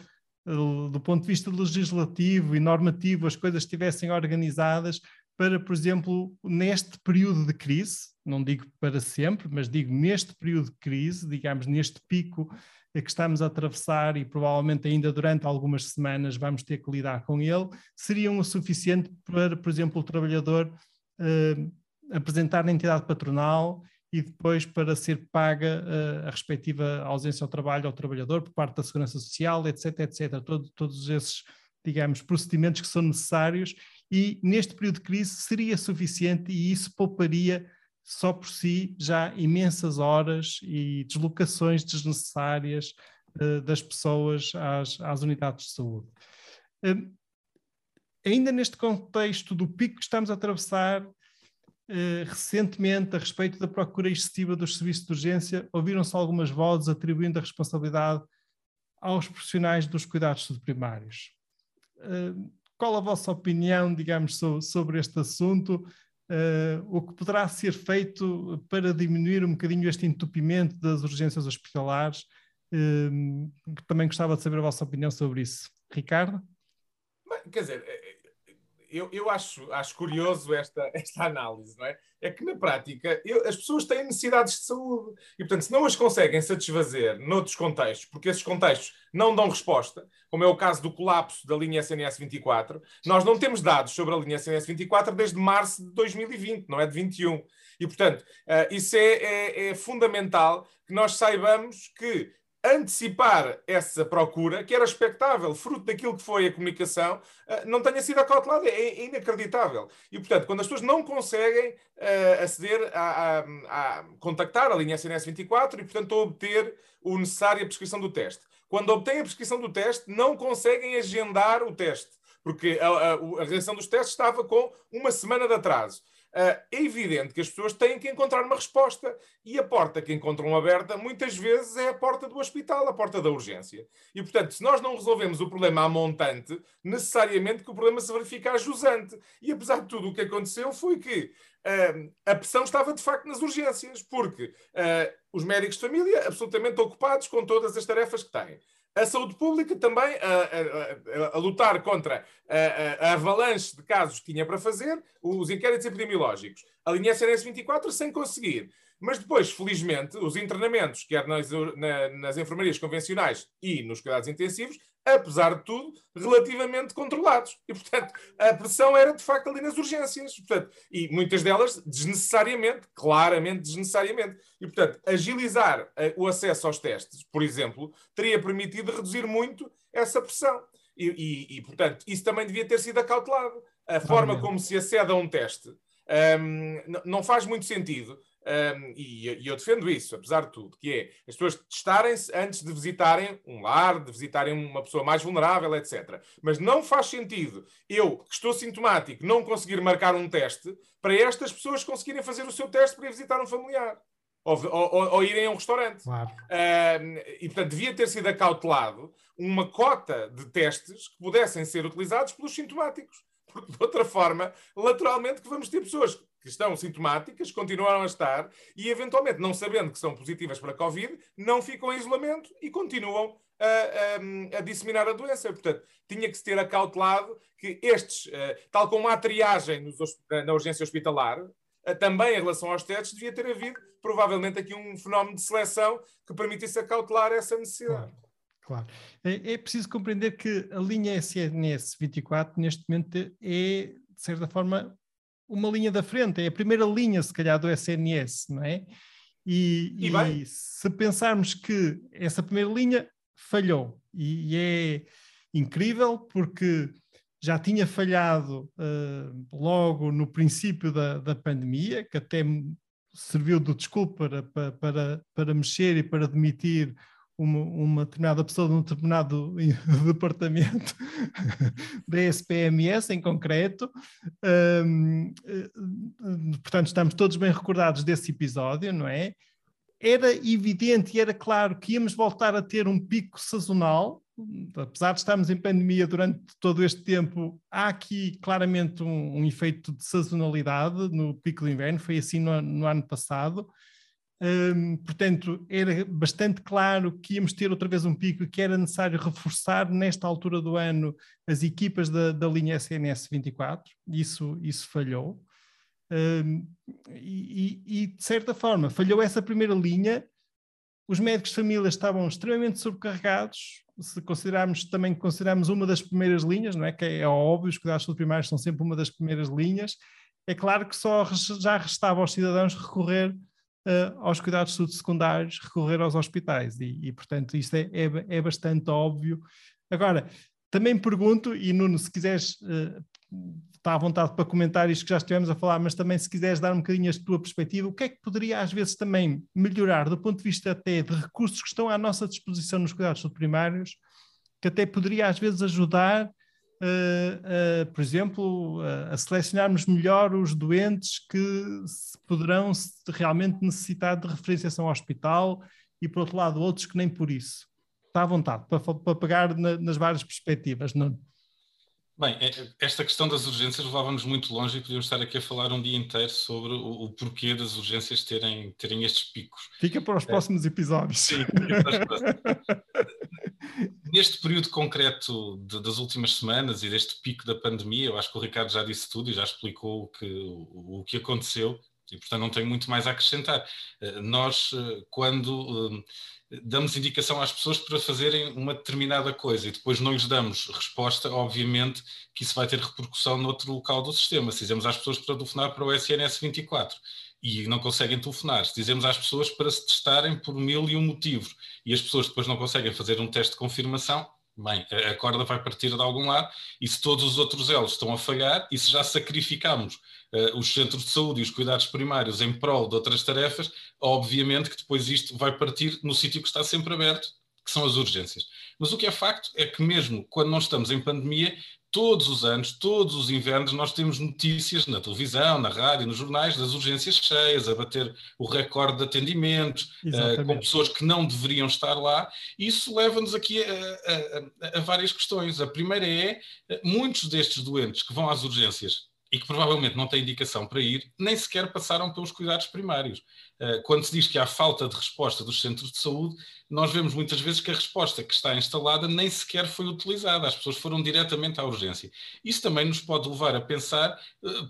do ponto de vista legislativo e normativo, as coisas estivessem organizadas para, por exemplo, neste período de crise, não digo para sempre, mas digo neste período de crise, digamos neste pico que estamos a atravessar e provavelmente ainda durante algumas semanas vamos ter que lidar com ele, seriam o suficiente para, por exemplo, o trabalhador eh, apresentar na entidade patronal e depois para ser paga eh, a respectiva ausência ao trabalho ao trabalhador por parte da Segurança Social, etc, etcétera. Todo, todos esses, digamos, procedimentos que são necessários e neste período de crise seria suficiente e isso pouparia só por si já imensas horas e deslocações desnecessárias uh, das pessoas às, às unidades de saúde. Uh, ainda neste contexto do pico que estamos a atravessar, uh, recentemente, a respeito da procura excessiva dos serviços de urgência, ouviram-se algumas vozes atribuindo a responsabilidade aos profissionais dos cuidados subprimários. Uh, qual a vossa opinião, digamos, so, sobre este assunto? Uh, o que poderá ser feito para diminuir um bocadinho este entupimento das urgências hospitalares? Uh, também gostava de saber a vossa opinião sobre isso. Ricardo? Bem, quer dizer, eu, eu acho, acho curioso esta, esta análise, não é? É que, na prática, eu, as pessoas têm necessidades de saúde e, portanto, se não as conseguem satisfazer noutros contextos, porque esses contextos não dão resposta, como é o caso do colapso da linha S N S vinte e quatro, nós não temos dados sobre a linha S N S vinte e quatro desde março de dois mil e vinte, não é de vinte e um. E, portanto, uh, isso é, é, é fundamental que nós saibamos que antecipar essa procura, que era expectável, fruto daquilo que foi a comunicação, não tenha sido acautelada, é inacreditável. E, portanto, quando as pessoas não conseguem uh, aceder a, a, a contactar a linha S N S vinte e quatro e, portanto, obter o necessário a prescrição do teste. Quando obtêm a prescrição do teste, não conseguem agendar o teste, porque a, a, a realização dos testes estava com uma semana de atraso. Uh, é evidente que as pessoas têm que encontrar uma resposta e a porta que encontram aberta muitas vezes é a porta do hospital, a porta da urgência. E, portanto, se nós não resolvemos o problema à montante, necessariamente que o problema se verifica à jusante. E, apesar de tudo, o que aconteceu foi que uh, a pressão estava, de facto, nas urgências, porque uh, os médicos de família absolutamente ocupados com todas as tarefas que têm. A saúde pública também a, a, a, a lutar contra a, a, a avalanche de casos que tinha para fazer, os inquéritos epidemiológicos. A linha S N S vinte e quatro sem conseguir. Mas depois, felizmente, os internamentos, quer nas, na, nas enfermarias convencionais e nos cuidados intensivos, apesar de tudo, relativamente controlados. E, portanto, a pressão era, de facto, ali nas urgências. Portanto, e muitas delas desnecessariamente, claramente desnecessariamente. E, portanto, agilizar uh, o acesso aos testes, por exemplo, teria permitido reduzir muito essa pressão. E, e, e portanto, isso também devia ter sido acautelado. A forma como se acede a um teste um, não faz muito sentido. Um, e, e eu defendo isso, apesar de tudo, que é as pessoas testarem-se antes de visitarem um lar, de visitarem uma pessoa mais vulnerável, etcétera. Mas não faz sentido eu, que estou sintomático, não conseguir marcar um teste para estas pessoas conseguirem fazer o seu teste para ir visitar um familiar ou, ou, ou irem a um restaurante. Claro. Um, e, portanto, devia ter sido acautelado uma cota de testes que pudessem ser utilizados pelos sintomáticos. Porque, de outra forma, lateralmente que vamos ter pessoas que estão sintomáticas, continuaram a estar e, eventualmente, não sabendo que são positivas para a Covid, não ficam em isolamento e continuam a, a, a disseminar a doença. Portanto, tinha que se ter acautelado que estes, tal como há triagem nos, na urgência hospitalar, também em relação aos testes, devia ter havido, provavelmente, aqui um fenómeno de seleção que permitisse acautelar essa necessidade. Claro. Claro. É, é preciso compreender que a linha S N S vinte e quatro, neste momento, é, de certa forma, uma linha da frente, é a primeira linha, se calhar, do S N S, não é? E, e, e se pensarmos que essa primeira linha falhou, e, e é incrível porque já tinha falhado uh, logo no princípio da, da pandemia, que até serviu de desculpa para, para, para mexer e para demitir Uma, uma determinada pessoa de um determinado departamento da S P M S em concreto. Hum, portanto, estamos todos bem recordados desse episódio, não é? Era evidente e era claro que íamos voltar a ter um pico sazonal, apesar de estarmos em pandemia durante todo este tempo, há aqui claramente um, um efeito de sazonalidade no pico do inverno, foi assim no, no ano passado. Hum, portanto, era bastante claro que íamos ter outra vez um pico e que era necessário reforçar nesta altura do ano as equipas da, da linha S N S vinte e quatro, isso, isso falhou, hum, e, e de certa forma falhou essa primeira linha. Os médicos de família estavam extremamente sobrecarregados, se considerarmos também que consideramos uma das primeiras linhas, não é? Que é, é óbvio, os cuidados primários são sempre uma das primeiras linhas, é claro que só já restava aos cidadãos recorrer Uh, aos cuidados de saúde secundários, recorrer aos hospitais e, e portanto, isto é, é, é bastante óbvio. Agora, também pergunto, e Nuno, se quiseres, uh, está à vontade para comentar isto que já estivemos a falar, mas também se quiseres dar um bocadinho a tua perspectiva, o que é que poderia às vezes também melhorar do ponto de vista até de recursos que estão à nossa disposição nos cuidados de saúde primários, que até poderia às vezes ajudar, Uh, uh, por exemplo, uh, a selecionarmos melhor os doentes que se poderão se realmente necessitar de referenciação ao hospital e, por outro lado, outros que nem por isso. Está à vontade, para, para pegar na, nas várias perspectivas, Nuno. Bem, esta questão das urgências levava-nos muito longe e podíamos estar aqui a falar um dia inteiro sobre o, o porquê das urgências terem, terem estes picos. Fica para os próximos episódios. Sim, fica para os próximos. Neste período concreto de, das últimas semanas e deste pico da pandemia, eu acho que o Ricardo já disse tudo e já explicou o que, o, o que aconteceu, e portanto não tenho muito mais a acrescentar. Nós, quando damos indicação às pessoas para fazerem uma determinada coisa e depois não lhes damos resposta, obviamente que isso vai ter repercussão noutro local do sistema. Se dizemos às pessoas para telefonar para o S N S vinte e quatro e não conseguem telefonar, se dizemos às pessoas para se testarem por mil e um motivo e as pessoas depois não conseguem fazer um teste de confirmação, bem, a corda vai partir de algum lado, e se todos os outros elos estão a falhar, e se já sacrificamos uh, os centros de saúde e os cuidados primários em prol de outras tarefas, obviamente que depois isto vai partir no sítio que está sempre aberto, que são as urgências. Mas o que é facto é que mesmo quando não estamos em pandemia, todos os anos, todos os invernos, nós temos notícias na televisão, na rádio, nos jornais, das urgências cheias, a bater o recorde de atendimentos, uh, com pessoas que não deveriam estar lá. Isso leva-nos aqui a, a, a várias questões. A primeira é, muitos destes doentes que vão às urgências e que provavelmente não têm indicação para ir, nem sequer passaram pelos cuidados primários. Quando se diz que há falta de resposta dos centros de saúde, nós vemos muitas vezes que a resposta que está instalada nem sequer foi utilizada, as pessoas foram diretamente à urgência. Isso também nos pode levar a pensar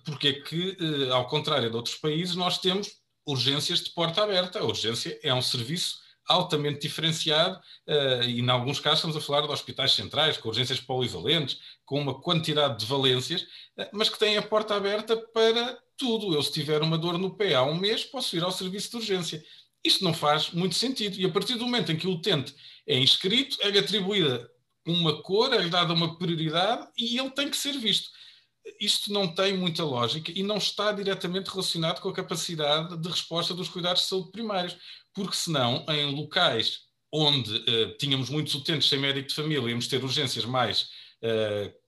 porque é que, ao contrário de outros países, nós temos urgências de porta aberta. A urgência é um serviço altamente diferenciado, uh, e em alguns casos estamos a falar de hospitais centrais, com urgências polivalentes, com uma quantidade de valências, uh, mas que têm a porta aberta para tudo. Eu, se tiver uma dor no pé há um mês, posso ir ao serviço de urgência. Isto não faz muito sentido, e a partir do momento em que o utente é inscrito, é-lhe atribuída uma cor, é-lhe dada uma prioridade e ele tem que ser visto. Isto não tem muita lógica e não está diretamente relacionado com a capacidade de resposta dos cuidados de saúde primários, porque senão, em locais onde uh, tínhamos muitos utentes sem médico de família, íamos ter urgências mais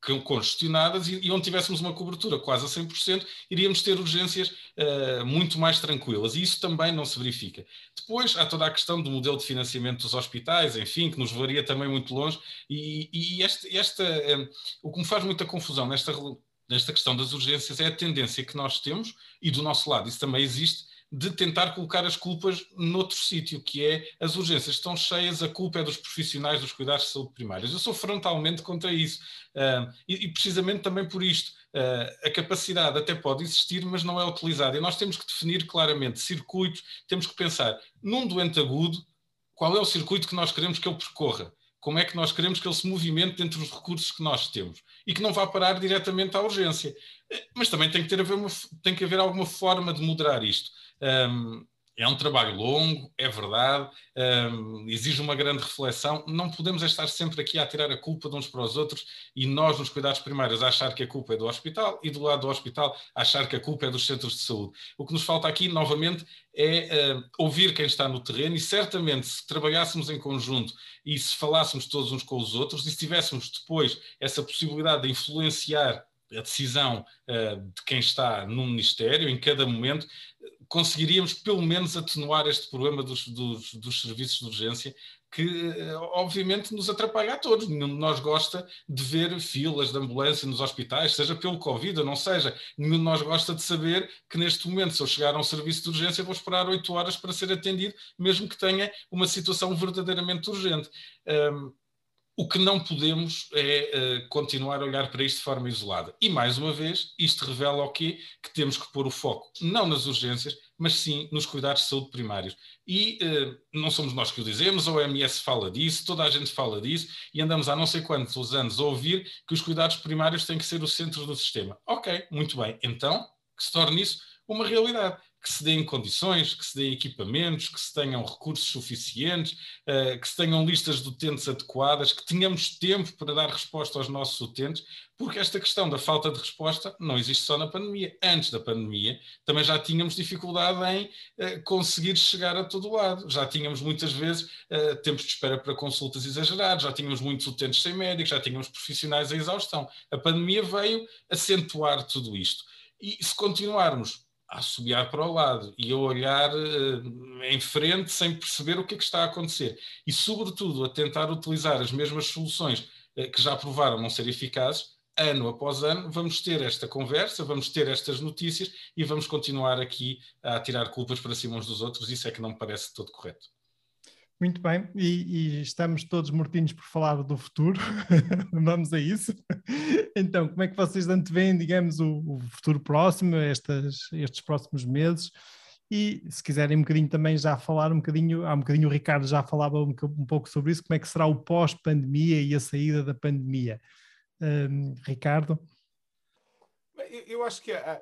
uh, congestionadas e, e onde tivéssemos uma cobertura quase a cem por cento, iríamos ter urgências uh, muito mais tranquilas, e isso também não se verifica. Depois há toda a questão do modelo de financiamento dos hospitais, enfim, que nos varia também muito longe, e, e este, esta, um, o que me faz muita confusão nesta Nesta questão das urgências é a tendência que nós temos, e do nosso lado isso também existe, de tentar colocar as culpas noutro sítio, que é as urgências estão cheias, a culpa é dos profissionais dos cuidados de saúde primários. Eu sou frontalmente contra isso, uh, e, e precisamente também por isto. Uh, a capacidade até pode existir, mas não é utilizada, e nós temos que definir claramente circuitos, temos que pensar num doente agudo, qual é o circuito que nós queremos que ele percorra. Como é que nós queremos que ele se movimente dentro dos recursos que nós temos e que não vá parar diretamente à urgência. Mas também tem que, ter haver uma, tem que haver alguma forma de moderar isto. Um, é um trabalho longo, é verdade, um, exige uma grande reflexão. Não podemos estar sempre aqui a tirar a culpa de uns para os outros e nós, nos cuidados primários, a achar que a culpa é do hospital e do lado do hospital a achar que a culpa é dos centros de saúde. O que nos falta aqui, novamente, é uh, ouvir quem está no terreno, e certamente se trabalhássemos em conjunto e se falássemos todos uns com os outros e se tivéssemos depois essa possibilidade de influenciar a decisão uh, de quem está no Ministério, em cada momento, conseguiríamos pelo menos atenuar este problema dos, dos, dos serviços de urgência, que obviamente nos atrapalha a todos. Nenhum de nós gosta de ver filas de ambulância nos hospitais, seja pelo Covid ou não seja. Nenhum de nós gosta de saber que neste momento, se eu chegar a um serviço de urgência, vou esperar oito horas para ser atendido, mesmo que tenha uma situação verdadeiramente urgente. Um, O que não podemos é uh, continuar a olhar para isto de forma isolada. E, mais uma vez, isto revela o quê? Que temos que pôr o foco não nas urgências, mas sim nos cuidados de saúde primários. E uh, não somos nós que o dizemos, a O M S fala disso, toda a gente fala disso, e andamos há não sei quantos anos a ouvir que os cuidados primários têm que ser o centro do sistema. Ok, muito bem. Então, que se torne isso uma realidade. Que se deem condições, que se deem equipamentos, que se tenham recursos suficientes, uh, que se tenham listas de utentes adequadas, que tenhamos tempo para dar resposta aos nossos utentes, porque esta questão da falta de resposta não existe só na pandemia. Antes da pandemia também já tínhamos dificuldade em uh, conseguir chegar a todo lado. Já tínhamos muitas vezes uh, tempos de espera para consultas exagerados, já tínhamos muitos utentes sem médicos, já tínhamos profissionais à exaustão. A pandemia veio acentuar tudo isto. E se continuarmos a assobiar para o lado e a olhar uh, em frente sem perceber o que é que está a acontecer e, sobretudo, a tentar utilizar as mesmas soluções uh, que já provaram não ser eficazes, ano após ano, vamos ter esta conversa, vamos ter estas notícias e vamos continuar aqui a tirar culpas para cima uns dos outros. Isso é que não me parece todo correto. Muito bem, e, e estamos todos mortinhos por falar do futuro, vamos a isso. Então, como é que vocês antevêm, digamos, o, o futuro próximo, estas, estes próximos meses? E se quiserem um bocadinho também já falar um bocadinho, há um bocadinho o Ricardo já falava um, um pouco sobre isso, como é que será o pós-pandemia e a saída da pandemia? Um, Ricardo? Eu acho que há,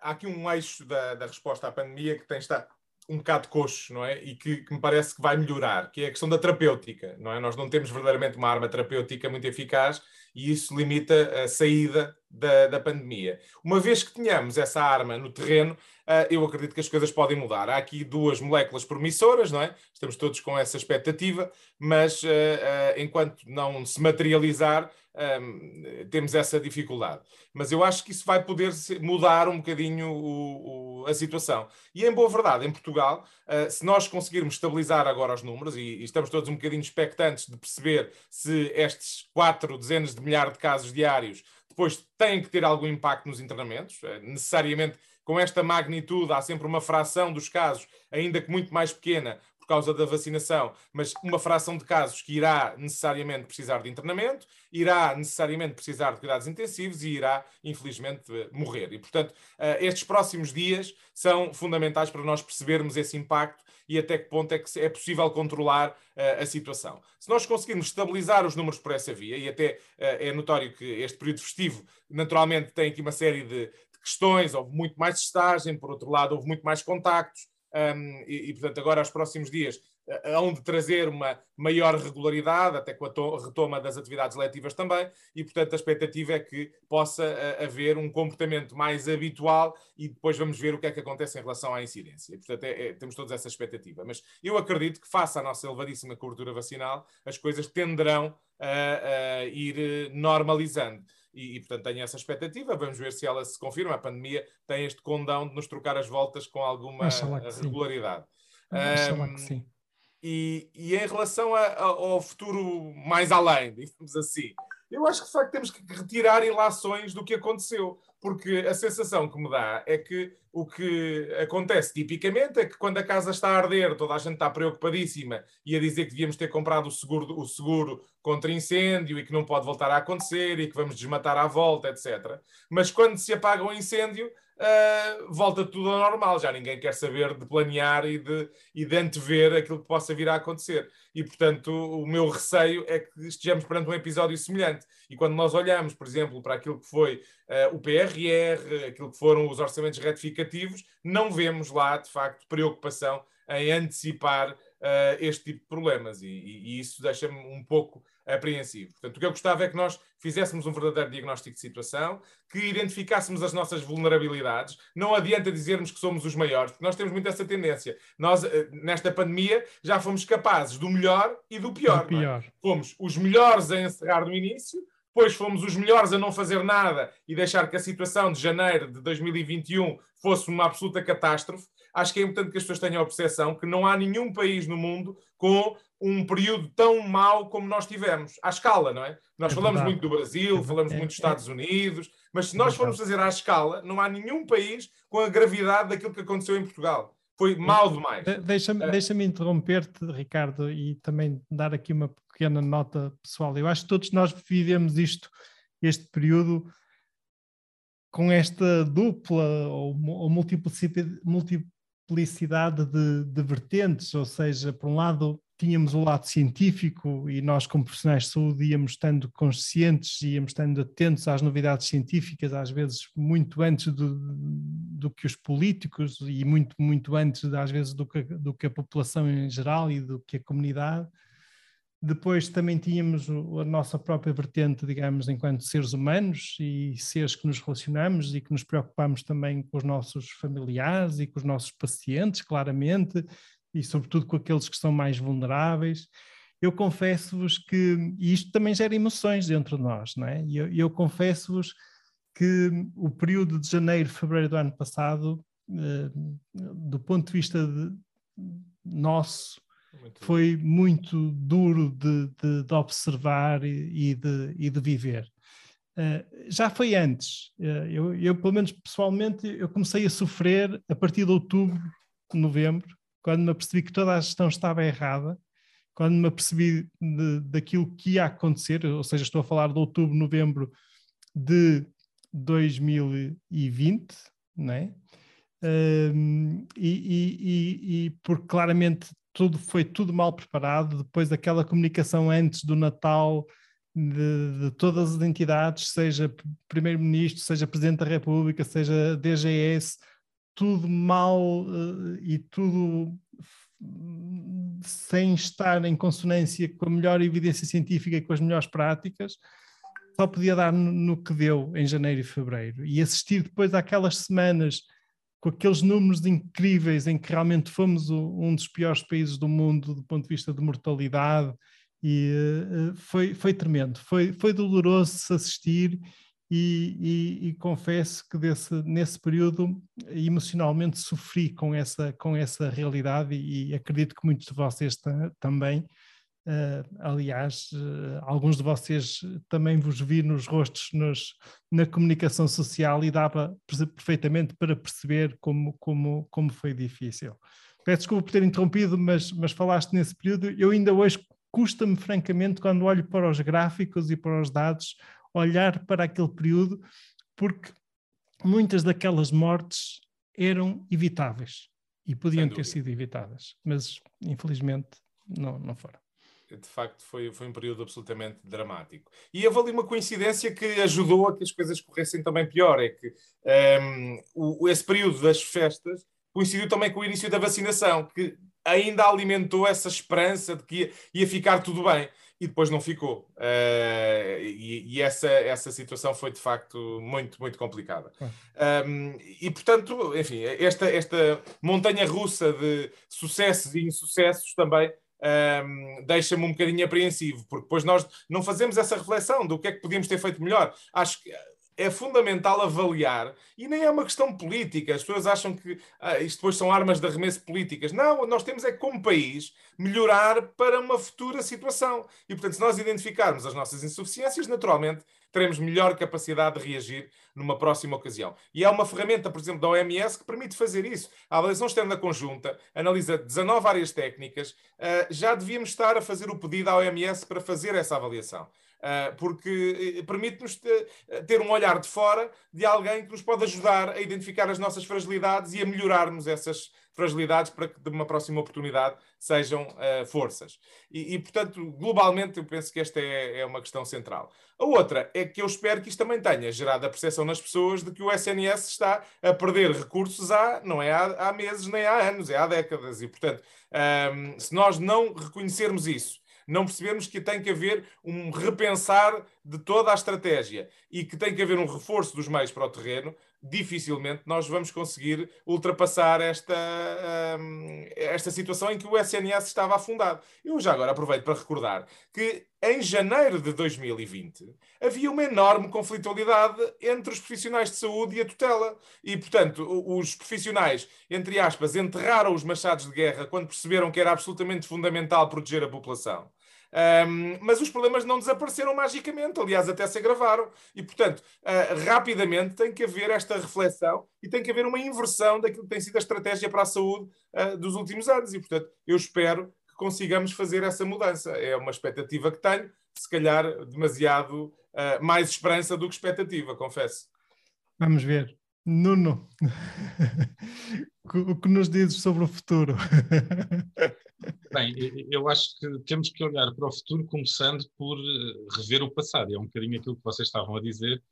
há aqui um eixo da, da resposta à pandemia que tem estado um bocado coxo, não é? E que, que me parece que vai melhorar, que é a questão da terapêutica, não é? Nós não temos verdadeiramente uma arma terapêutica muito eficaz e isso limita a saída da, da pandemia. Uma vez que tenhamos essa arma no terreno, uh, eu acredito que as coisas podem mudar. Há aqui duas moléculas promissoras, não é? Estamos todos com essa expectativa, mas uh, uh, enquanto não se materializar, um, temos essa dificuldade. Mas eu acho que isso vai poder mudar um bocadinho o, o, a situação. E em boa verdade, em Portugal, uh, se nós conseguirmos estabilizar agora os números, e, e estamos todos um bocadinho expectantes de perceber se estes quatro dezenas de milhares de casos diários depois tem que ter algum impacto nos internamentos. Necessariamente, com esta magnitude, há sempre uma fração dos casos, ainda que muito mais pequena, por causa da vacinação, mas uma fração de casos que irá necessariamente precisar de internamento, irá necessariamente precisar de cuidados intensivos e irá, infelizmente, morrer. E, portanto, estes próximos dias são fundamentais para nós percebermos esse impacto e até que ponto é que é possível controlar uh, a situação. Se nós conseguirmos estabilizar os números por essa via, e até uh, é notório que este período festivo, naturalmente, tem aqui uma série de, de questões, houve muito mais testagem, por outro lado, houve muito mais contactos, um, e, e, portanto, agora, aos próximos dias, hão de trazer uma maior regularidade, até com a retoma das atividades letivas também, e, portanto, a expectativa é que possa haver um comportamento mais habitual e depois vamos ver o que é que acontece em relação à incidência. E, portanto, é, é, temos todos essa expectativa. Mas eu acredito que, face à nossa elevadíssima cobertura vacinal, as coisas tenderão a, a ir normalizando. E, e, portanto, tenho essa expectativa. Vamos ver se ela se confirma. A pandemia tem este condão de nos trocar as voltas com alguma regularidade. Acho que sim. E, e em relação a, a, ao futuro mais além, digamos assim, eu acho que de facto temos que retirar ilações do que aconteceu, porque a sensação que me dá é que o que acontece tipicamente é que quando a casa está a arder, toda a gente está preocupadíssima e a dizer que devíamos ter comprado o seguro, o seguro contra incêndio e que não pode voltar a acontecer e que vamos desmatar à volta, etcétera. Mas quando se apaga o incêndio, Uh, volta tudo ao normal, já ninguém quer saber de planear e de, e de antever aquilo que possa vir a acontecer. E, portanto, o meu receio é que estejamos perante um episódio semelhante. E quando nós olhamos, por exemplo, para aquilo que foi uh, o P R R, aquilo que foram os orçamentos retificativos, não vemos lá, de facto, preocupação em antecipar uh, este tipo de problemas. E, e, e isso deixa-me um pouco apreensivo. Portanto, o que eu gostava é que nós fizéssemos um verdadeiro diagnóstico de situação, que identificássemos as nossas vulnerabilidades. Não adianta dizermos que somos os maiores, porque nós temos muito essa tendência. Nós, nesta pandemia, já fomos capazes do melhor e do pior. Do pior. É? Fomos os melhores a encerrar no início, depois fomos os melhores a não fazer nada e deixar que a situação de janeiro de dois mil e vinte e um fosse uma absoluta catástrofe. Acho que é importante que as pessoas tenham a percepção que não há nenhum país no mundo com um período tão mau como nós tivemos, à escala, não é? Nós é falamos verdade. muito do Brasil, é, falamos é, muito dos Estados é. Unidos, mas se nós é formos fazer à escala, não há nenhum país com a gravidade daquilo que aconteceu em Portugal. Foi mau demais. Deixa-me é. deixa-me interromper-te, Ricardo, e também dar aqui uma pequena nota pessoal. Eu acho que todos nós vivemos isto, este período, com esta dupla ou, ou multiplicidade, multiplicidade de, de vertentes, ou seja, por um lado tínhamos o lado científico e nós como profissionais de saúde íamos estando conscientes, íamos estando atentos às novidades científicas, às vezes muito antes do, do que os políticos e muito, muito antes às vezes do que, do que a população em geral e do que a comunidade. Depois também tínhamos a nossa própria vertente, digamos, enquanto seres humanos e seres que nos relacionamos e que nos preocupamos também com os nossos familiares e com os nossos pacientes, claramente, e sobretudo com aqueles que são mais vulneráveis. Eu confesso-vos que, e isto também gera emoções dentro de nós, não é? E eu, eu confesso-vos que o período de janeiro, fevereiro do ano passado, eh, do ponto de vista de, nosso, muito foi muito duro de, de, de observar e, e, de, e de viver. Uh, já foi antes. Uh, eu, eu, pelo menos pessoalmente, eu comecei a sofrer a partir de outubro, novembro, quando me apercebi que toda a gestão estava errada quando me apercebi de, daquilo que ia acontecer, ou seja, estou a falar de outubro, novembro de dois mil e vinte, não é? Um, e, e, e porque claramente tudo, foi tudo mal preparado, depois daquela comunicação antes do Natal de, de todas as entidades, seja Primeiro-Ministro, seja Presidente da República, seja D G S, tudo mal uh, e tudo sem estar em consonância com a melhor evidência científica e com as melhores práticas, só podia dar no, no que deu em janeiro e fevereiro. E assistir depois àquelas semanas com aqueles números incríveis em que realmente fomos o, um dos piores países do mundo do ponto de vista de mortalidade, e uh, foi, foi tremendo, foi, foi doloroso assistir, e, e, e confesso que desse, nesse período emocionalmente sofri com essa, com essa realidade, e, e acredito que muitos de vocês também, uh, aliás, uh, alguns de vocês também vos vi nos rostos nos, na comunicação social, e dava perfeitamente para perceber como, como, como foi difícil. Peço desculpa por ter interrompido, mas, mas falaste nesse período. Eu ainda hoje custa-me francamente, quando olho para os gráficos e para os dados, olhar para aquele período, porque muitas daquelas mortes eram evitáveis e podiam ter sido evitadas, mas infelizmente não, não foram. De facto foi, foi um período absolutamente dramático. E houve ali uma coincidência que ajudou a que as coisas corressem também pior, é que um, o, esse período das festas coincidiu também com o início da vacinação, que ainda alimentou essa esperança de que ia, ia ficar tudo bem. E depois não ficou. Uh, e e essa, essa situação foi, de facto, muito, muito complicada. Um, e, portanto, enfim, esta, esta montanha-russa de sucessos e insucessos também um, deixa-me um bocadinho apreensivo, porque depois nós não fazemos essa reflexão do que é que podíamos ter feito melhor. Acho que é fundamental avaliar, e nem é uma questão política, as pessoas acham que ah, isto depois são armas de arremesso políticas. Não, nós temos é, como país, melhorar para uma futura situação. E, portanto, se nós identificarmos as nossas insuficiências, naturalmente teremos melhor capacidade de reagir numa próxima ocasião. E há uma ferramenta, por exemplo, da O M S, que permite fazer isso. A avaliação externa conjunta analisa dezanove áreas técnicas. Uh, já devíamos estar a fazer o pedido à O M S para fazer essa avaliação, uh, porque permite-nos ter, ter um olhar de fora de alguém que nos pode ajudar a identificar as nossas fragilidades e a melhorarmos essas fragilidades para que de uma próxima oportunidade sejam uh, forças. E, e, portanto, globalmente eu penso que esta é, é uma questão central. A outra é que eu espero que isto também tenha gerado a percepção nas pessoas de que o S N S está a perder recursos há, não é há, há meses nem há anos, é há décadas. E, portanto, um, se nós não reconhecermos isso, não percebemos que tem que haver um repensar de toda a estratégia e que tem que haver um reforço dos meios para o terreno, dificilmente nós vamos conseguir ultrapassar esta, esta situação em que o S N S estava afundado. Eu já agora aproveito para recordar que em janeiro de dois mil e vinte havia uma enorme conflitualidade entre os profissionais de saúde e a tutela. E, portanto, os profissionais, entre aspas, enterraram os machados de guerra quando perceberam que era absolutamente fundamental proteger a população. Um, mas os problemas não desapareceram magicamente, aliás, até se agravaram. E, portanto, uh, rapidamente tem que haver esta reflexão e tem que haver uma inversão daquilo que tem sido a estratégia para a saúde uh, dos últimos anos. E, portanto, eu espero que consigamos fazer essa mudança. É uma expectativa que tenho, se calhar demasiado uh, mais esperança do que expectativa, confesso. Vamos ver. Nuno, o que nos dizes sobre o futuro? Bem, eu acho que temos que olhar para o futuro começando por rever o passado. É um bocadinho aquilo que vocês estavam a dizer.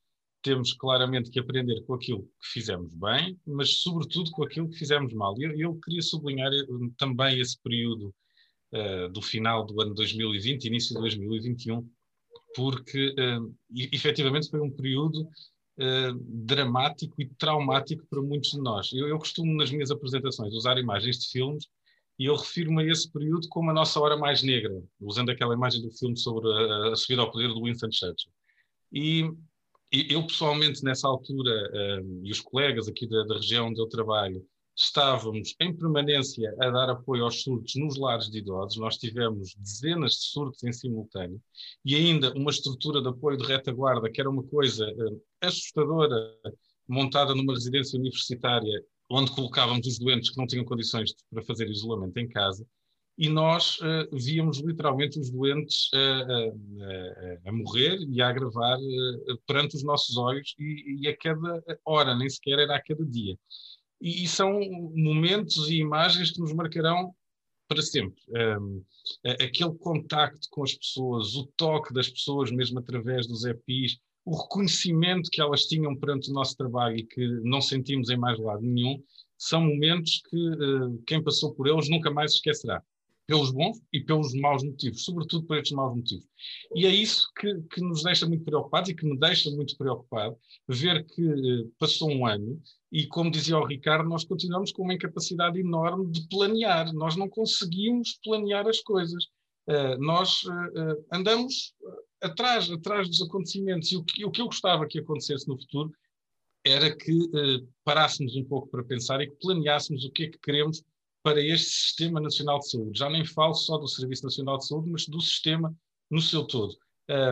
Temos claramente que aprender com aquilo que fizemos bem, mas sobretudo com aquilo que fizemos mal. Eu, eu queria sublinhar também esse período uh, do final do ano dois mil e vinte, início de dois mil e vinte e um, porque uh, efetivamente foi um período Uh, dramático e traumático para muitos de nós. Eu, eu costumo, nas minhas apresentações, usar imagens de filmes, e eu refiro-me a esse período como a nossa hora mais negra, usando aquela imagem do filme sobre a, a subida ao poder do Winston Churchill. E, e eu, pessoalmente, nessa altura, uh, e os colegas aqui da, da região onde eu trabalho, estávamos em permanência a dar apoio aos surtos nos lares de idosos. Nós tivemos dezenas de surtos em simultâneo e ainda uma estrutura de apoio de retaguarda, que era uma coisa uh, assustadora, montada numa residência universitária, onde colocávamos os doentes que não tinham condições de, para fazer isolamento em casa. e nós uh, víamos literalmente os doentes uh, uh, a morrer e a agravar uh, perante os nossos olhos, e, e a cada hora, nem sequer era a cada dia. E, e são momentos e imagens que nos marcarão para sempre. Um, aquele contacto com as pessoas, o toque das pessoas, mesmo através dos E P Is, o reconhecimento que elas tinham perante o nosso trabalho e que não sentimos em mais lado nenhum, são momentos que uh, quem passou por eles nunca mais esquecerá, pelos bons e pelos maus motivos, sobretudo por estes maus motivos. E é isso que, que nos deixa muito preocupados e que me deixa muito preocupado, ver que uh, passou um ano e, como dizia o Ricardo, nós continuamos com uma incapacidade enorme de planear. Nós não conseguimos planear as coisas. Uh, nós uh, uh, andamos atrás, atrás dos acontecimentos. E o que, o que eu gostava que acontecesse no futuro era que uh, parássemos um pouco para pensar e que planeássemos o que é que queremos para este Sistema Nacional de Saúde. Já nem falo só do Serviço Nacional de Saúde, mas do sistema no seu todo.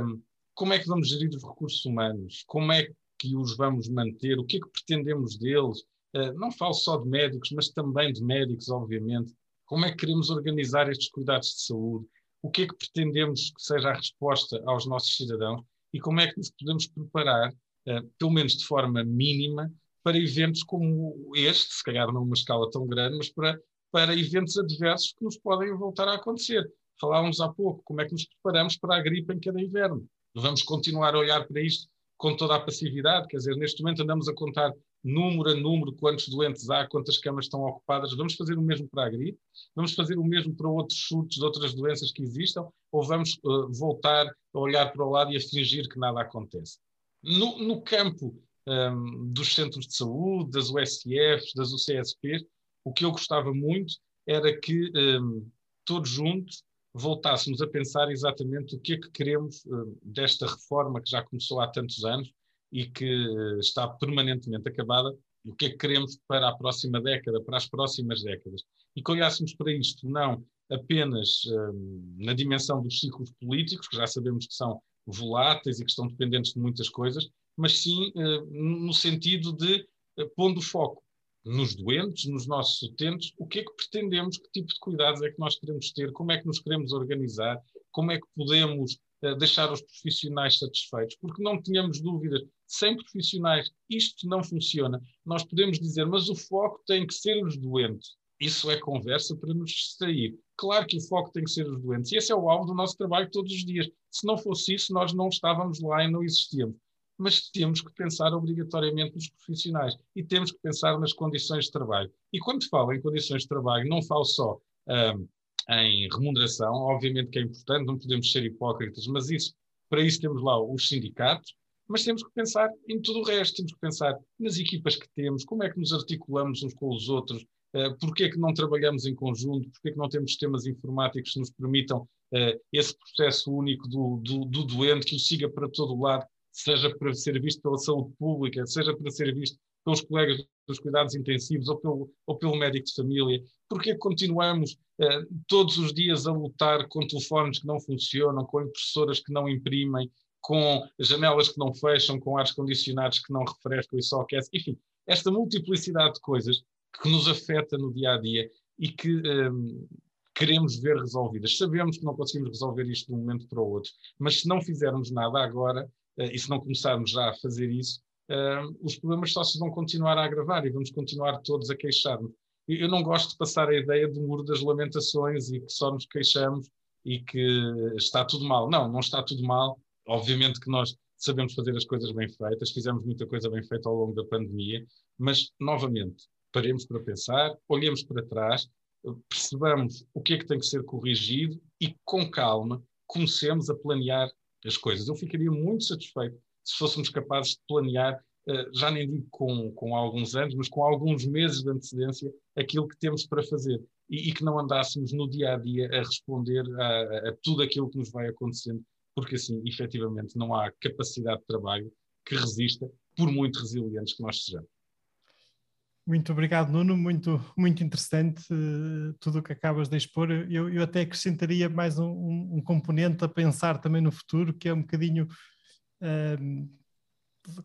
Um, como é que vamos gerir os recursos humanos? Como é que os vamos manter? O que é que pretendemos deles? Uh, não falo só de médicos, mas também de médicos, obviamente. Como é que queremos organizar estes cuidados de saúde? O que é que pretendemos que seja a resposta aos nossos cidadãos? E como é que nos podemos preparar, uh, pelo menos de forma mínima, para eventos como este, se calhar não uma escala tão grande, mas para para eventos adversos que nos podem voltar a acontecer. Falávamos há pouco como é que nos preparamos para a gripe em cada inverno. Vamos continuar a olhar para isto com toda a passividade, quer dizer, neste momento andamos a contar número a número quantos doentes há, quantas camas estão ocupadas. Vamos fazer o mesmo para a gripe? Vamos fazer o mesmo para outros surtos de outras doenças que existam? Ou vamos uh, voltar a olhar para o lado e a fingir que nada acontece? No, no campo um, dos centros de saúde, das U S Fs, das U C S Ps, o que eu gostava muito era que um, todos juntos voltássemos a pensar exatamente o que é que queremos um, desta reforma que já começou há tantos anos e que uh, está permanentemente acabada, o que é que queremos para a próxima década, para as próximas décadas. E que olhássemos para isto não apenas um, na dimensão dos ciclos políticos, que já sabemos que são voláteis e que estão dependentes de muitas coisas, mas sim uh, no sentido de uh, pondo o foco nos doentes, nos nossos utentes, o que é que pretendemos, que tipo de cuidados é que nós queremos ter, como é que nos queremos organizar, como é que podemos uh, deixar os profissionais satisfeitos, porque não tínhamos dúvidas, sem profissionais isto não funciona. Nós podemos dizer, mas o foco tem que ser os doentes. Isso é conversa para nos distrair. Claro que o foco tem que ser os doentes, e esse é o alvo do nosso trabalho todos os dias. Se não fosse isso, nós não estávamos lá e não existíamos. Mas temos que pensar obrigatoriamente nos profissionais e temos que pensar nas condições de trabalho. E quando falo em condições de trabalho, não falo só um, em remuneração, obviamente que é importante, não podemos ser hipócritas, mas isso, para isso temos lá os sindicatos, mas temos que pensar em tudo o resto, temos que pensar nas equipas que temos, como é que nos articulamos uns com os outros, uh, porque é que não trabalhamos em conjunto, porque é que não temos sistemas informáticos que nos permitam uh, esse processo único do, do, do doente, que o siga para todo o lado, seja para ser visto pela saúde pública, seja para ser visto pelos colegas dos cuidados intensivos ou pelo, ou pelo médico de família. Porque continuamos eh, todos os dias a lutar com telefones que não funcionam, com impressoras que não imprimem, com janelas que não fecham, com ar-condicionados que não refrescam e só aquecem. Enfim, esta multiplicidade de coisas que nos afeta no dia-a-dia e que eh, queremos ver resolvidas. Sabemos que não conseguimos resolver isto de um momento para o outro, mas se não fizermos nada agora, Uh, e se não começarmos já a fazer isso, uh, os problemas só se vão continuar a agravar e vamos continuar todos a queixar-nos. Eu não gosto de passar a ideia do muro das lamentações e que só nos queixamos e que está tudo mal. Não, não está tudo mal. Obviamente que nós sabemos fazer as coisas bem feitas, fizemos muita coisa bem feita ao longo da pandemia, mas, novamente, paremos para pensar, olhemos para trás, percebamos o que é que tem que ser corrigido e, com calma, comecemos a planear as coisas. Eu ficaria muito satisfeito se fôssemos capazes de planear, já nem digo com, com alguns anos, mas com alguns meses de antecedência, aquilo que temos para fazer e, e que não andássemos no dia-a-dia a responder a, a tudo aquilo que nos vai acontecendo, porque assim, efetivamente, não há capacidade de trabalho que resista, por muito resilientes que nós sejamos. Muito obrigado, Nuno. Muito, muito interessante uh, tudo o que acabas de expor. Eu, eu até acrescentaria mais um, um, um componente a pensar também no futuro, que é um bocadinho... Uh,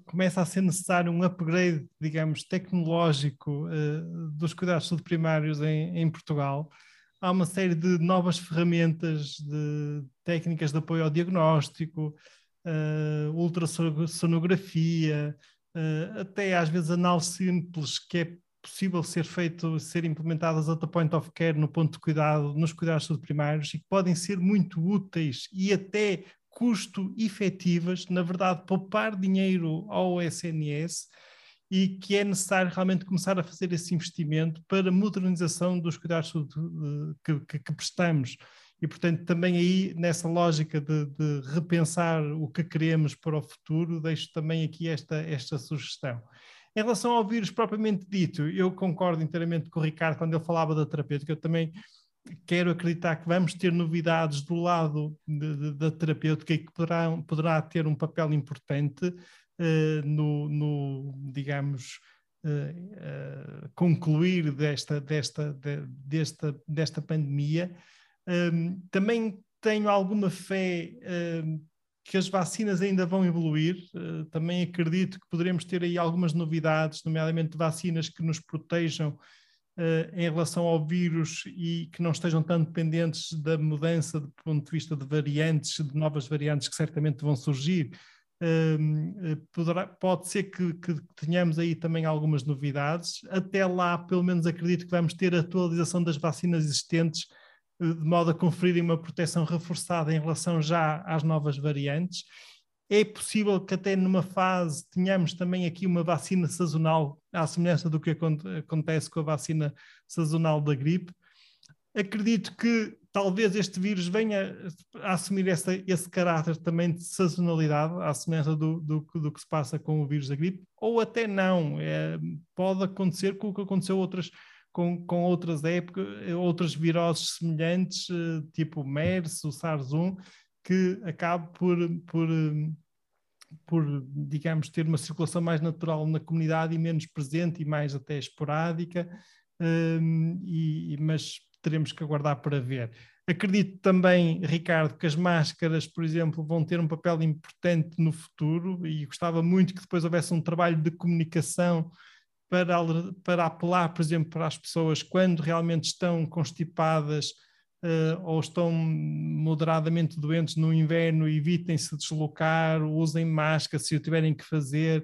começa a ser necessário um upgrade, digamos, tecnológico uh, dos cuidados de saúde primários em, em Portugal, há uma série de novas ferramentas de técnicas de apoio ao diagnóstico, uh, ultrassonografia, uh, até às vezes análise simples que é possível ser feito, ser implementadas at the point of care, no ponto de cuidado, nos cuidados subprimários, e que podem ser muito úteis e até custo efetivas, na verdade poupar dinheiro ao S N S, e que é necessário realmente começar a fazer esse investimento para a modernização dos cuidados que, que, que prestamos. E, portanto, também aí, nessa lógica de, de repensar o que queremos para o futuro, deixo também aqui esta, esta sugestão. Em relação ao vírus propriamente dito, eu concordo inteiramente com o Ricardo quando ele falava da terapêutica. Eu também quero acreditar que vamos ter novidades do lado de, de, da terapêutica e que poderá, poderá ter um papel importante uh, no, no, digamos, uh, uh, concluir desta, desta, de, desta, desta pandemia. Um, também tenho alguma fé um, que as vacinas ainda vão evoluir. Uh, também acredito que poderemos ter aí algumas novidades, nomeadamente vacinas que nos protejam uh, em relação ao vírus e que não estejam tão dependentes da mudança do ponto de vista de variantes, de novas variantes que certamente vão surgir. Uh, poderá, pode ser que, que tenhamos aí também algumas novidades. Até lá, pelo menos acredito que vamos ter a atualização das vacinas existentes, de modo a conferirem uma proteção reforçada em relação já às novas variantes. É possível que até numa fase tenhamos também aqui uma vacina sazonal, à semelhança do que acontece com a vacina sazonal da gripe. Acredito que talvez este vírus venha a assumir essa, esse caráter também de sazonalidade, à semelhança do, do, do que se passa com o vírus da gripe, ou até não. É, pode acontecer com o que aconteceu outras Com, com outras épocas, outras viroses semelhantes, tipo o MERS, o SARS um, que acaba por, por, por, digamos, ter uma circulação mais natural na comunidade e menos presente e mais até esporádica, um, e, mas teremos que aguardar para ver. Acredito também, Ricardo, que as máscaras, por exemplo, vão ter um papel importante no futuro, e gostava muito que depois houvesse um trabalho de comunicação Para, para apelar, por exemplo, para as pessoas quando realmente estão constipadas uh, ou estão moderadamente doentes no inverno, evitem se deslocar, usem máscara se o tiverem que fazer.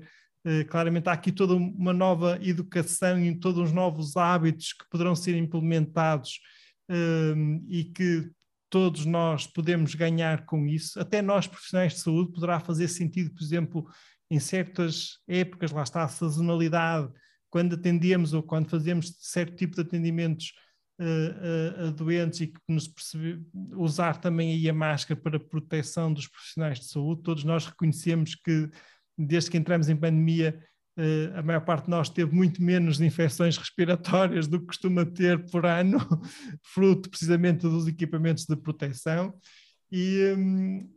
Uh, claramente há aqui toda uma nova educação e todos os novos hábitos que poderão ser implementados uh, e que todos nós podemos ganhar com isso. Até nós, profissionais de saúde, poderá fazer sentido, por exemplo, em certas épocas, lá está a sazonalidade, quando atendemos ou quando fazemos certo tipo de atendimentos uh, a, a doentes, e que nos percebe, usar também aí a máscara para proteção dos profissionais de saúde. Todos nós reconhecemos que desde que entramos em pandemia uh, a maior parte de nós teve muito menos infecções respiratórias do que costuma ter por ano, fruto precisamente dos equipamentos de proteção. E,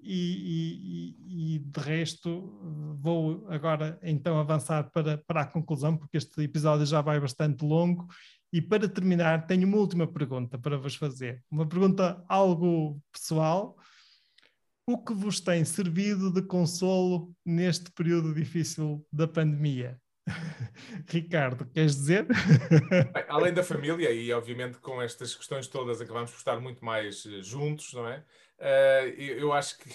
e, e, e de resto vou agora então avançar para, para a conclusão, porque este episódio já vai bastante longo, e para terminar tenho uma última pergunta para vos fazer, uma pergunta algo pessoal: o que vos tem servido de consolo neste período difícil da pandemia? Ricardo, queres dizer? Bem, além da família, e obviamente com estas questões todas acabamos por estar muito mais juntos, não é? Uh, eu, eu acho que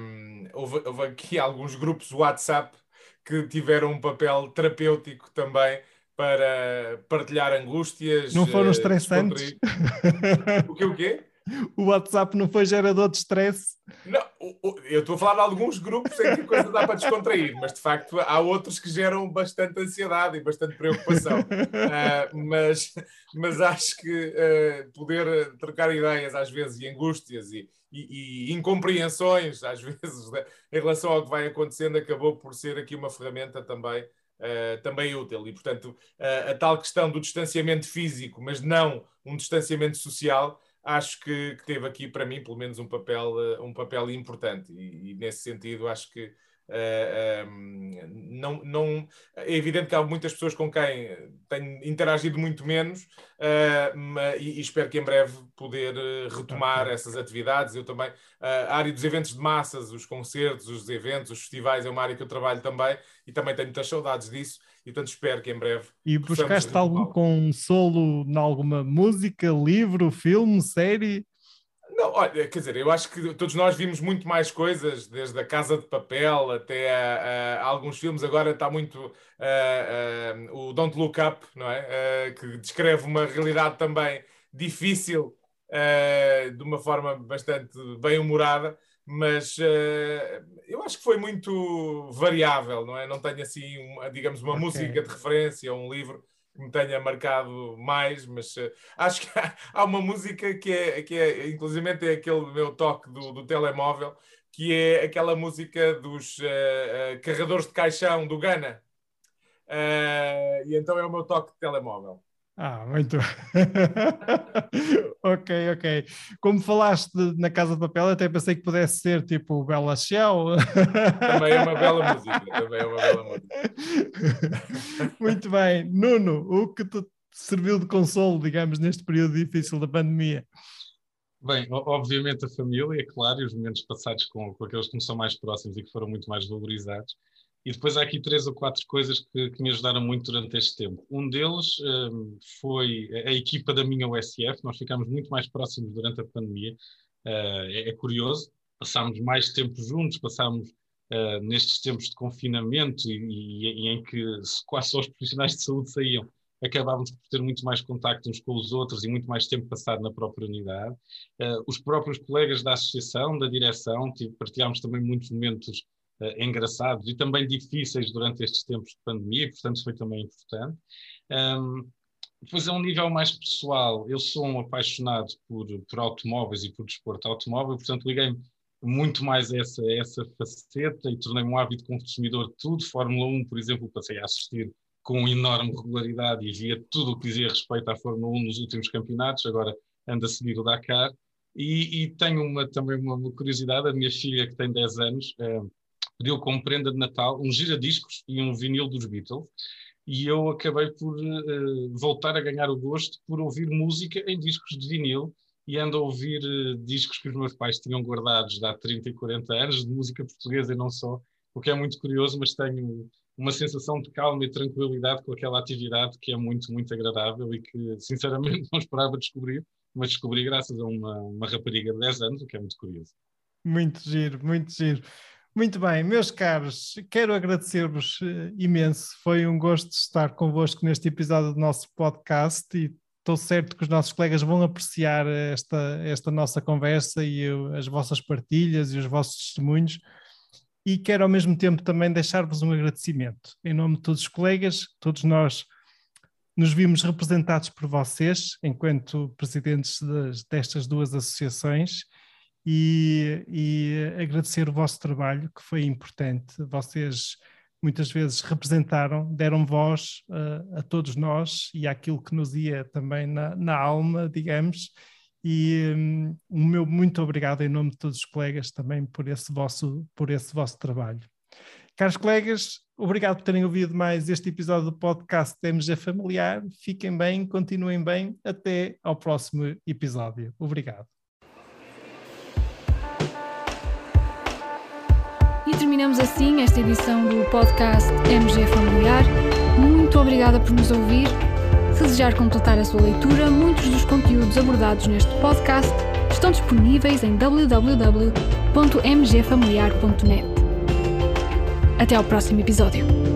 um, houve, houve aqui alguns grupos WhatsApp que tiveram um papel terapêutico também para partilhar angústias. Não foram uh, estressantes? O quê, o quê? O WhatsApp não foi gerador de stress? Não, eu estou a falar de alguns grupos em que a coisa dá para descontrair, mas de facto há outros que geram bastante ansiedade e bastante preocupação. Uh, mas, mas acho que uh, poder trocar ideias às vezes, e angústias e, e, e incompreensões às vezes, né, em relação ao que vai acontecendo, acabou por ser aqui uma ferramenta também, uh, também útil. E portanto uh, a tal questão do distanciamento físico, mas não um distanciamento social, acho que, que teve aqui, para mim, pelo menos um papel, um papel importante, e, e nesse sentido acho que Uh, um, não, não, é evidente que há muitas pessoas com quem tenho interagido muito menos, uh, mas, e, e espero que em breve poder retomar essas atividades. Eu também, uh, a área dos eventos de massas, os concertos, os eventos, os festivais, é uma área que eu trabalho também e também tenho muitas saudades disso, e portanto espero que em breve... E buscaste algum consolo em alguma música, livro, filme, série? Não, olha, quer dizer, eu acho que todos nós vimos muito mais coisas, desde a Casa de Papel até a, a, a alguns filmes. Agora está muito a, a, o Don't Look Up, não é? A, que descreve uma realidade também difícil, a, de uma forma bastante bem-humorada, mas a, eu acho que foi muito variável, não é? Não tenho assim, uma, digamos, uma okay. música de referência ou um livro que me tenha marcado mais, mas uh, acho que há, há uma música que é, que é, inclusive é aquele meu toque do, do telemóvel, que é aquela música dos uh, uh, carregadores de caixão do Ghana, uh, e então é o meu toque de telemóvel. Ah, muito ok, ok. Como falaste na Casa de Papel, até pensei que pudesse ser tipo o Bela Shell. Também é uma bela música, também é uma bela música. Muito bem. Nuno, o que te serviu de consolo, digamos, neste período difícil da pandemia? Bem, obviamente a família, claro, e os momentos passados com, com aqueles que me são mais próximos e que foram muito mais valorizados. E depois há aqui três ou quatro coisas que, que me ajudaram muito durante este tempo. Um deles um, foi a equipa da minha U S F. Nós ficámos muito mais próximos durante a pandemia. Uh, é, é curioso, passámos mais tempo juntos, passámos uh, nestes tempos de confinamento e, e, e em que quase só os profissionais de saúde saíam. Acabávamos por ter muito mais contacto uns com os outros e muito mais tempo passado na própria unidade. Uh, os próprios colegas da associação, da direção, tipo, partilhámos também muitos momentos Uh, engraçados e também difíceis durante estes tempos de pandemia, portanto isso foi também importante. Um, depois, a um nível mais pessoal, eu sou um apaixonado por, por automóveis e por desporto automóvel, portanto liguei-me muito mais a essa, a essa faceta e tornei-me um ávido consumidor de tudo. Fórmula um, por exemplo, passei a assistir com enorme regularidade e via tudo o que dizia respeito à Fórmula um nos últimos campeonatos, agora ando a seguir o Dakar. E, e tenho uma, também uma, uma curiosidade, a minha filha que tem dez anos, um, pediu como prenda de Natal um giradiscos e um vinil dos Beatles, e eu acabei por uh, voltar a ganhar o gosto por ouvir música em discos de vinil, e ando a ouvir uh, discos que os meus pais tinham guardados de há trinta e quarenta anos, de música portuguesa e não só, o que é muito curioso, mas tenho uma sensação de calma e tranquilidade com aquela atividade que é muito, muito agradável e que sinceramente não esperava descobrir, mas descobri graças a uma, uma rapariga de dez anos, o que é muito curioso. Muito giro, muito giro. Muito bem, meus caros, quero agradecer-vos imenso. Foi um gosto estar convosco neste episódio do nosso podcast e estou certo que os nossos colegas vão apreciar esta, esta nossa conversa e as vossas partilhas e os vossos testemunhos. E quero ao mesmo tempo também deixar-vos um agradecimento. Em nome de todos os colegas, todos nós nos vimos representados por vocês, enquanto presidentes das, destas duas associações, E, e agradecer o vosso trabalho, que foi importante. Vocês muitas vezes representaram, deram voz uh, a todos nós e àquilo que nos ia também na, na alma, digamos, e um, o meu muito obrigado em nome de todos os colegas também por esse vosso, por esse vosso trabalho. Caros colegas, obrigado por terem ouvido mais este episódio do podcast M G Familiar. Fiquem bem, continuem bem, até ao próximo episódio. Obrigado. E terminamos assim esta edição do podcast M G Familiar. Muito obrigada por nos ouvir. Se desejar completar a sua leitura, muitos dos conteúdos abordados neste podcast estão disponíveis em w w w ponto m g familiar ponto net. Até ao próximo episódio.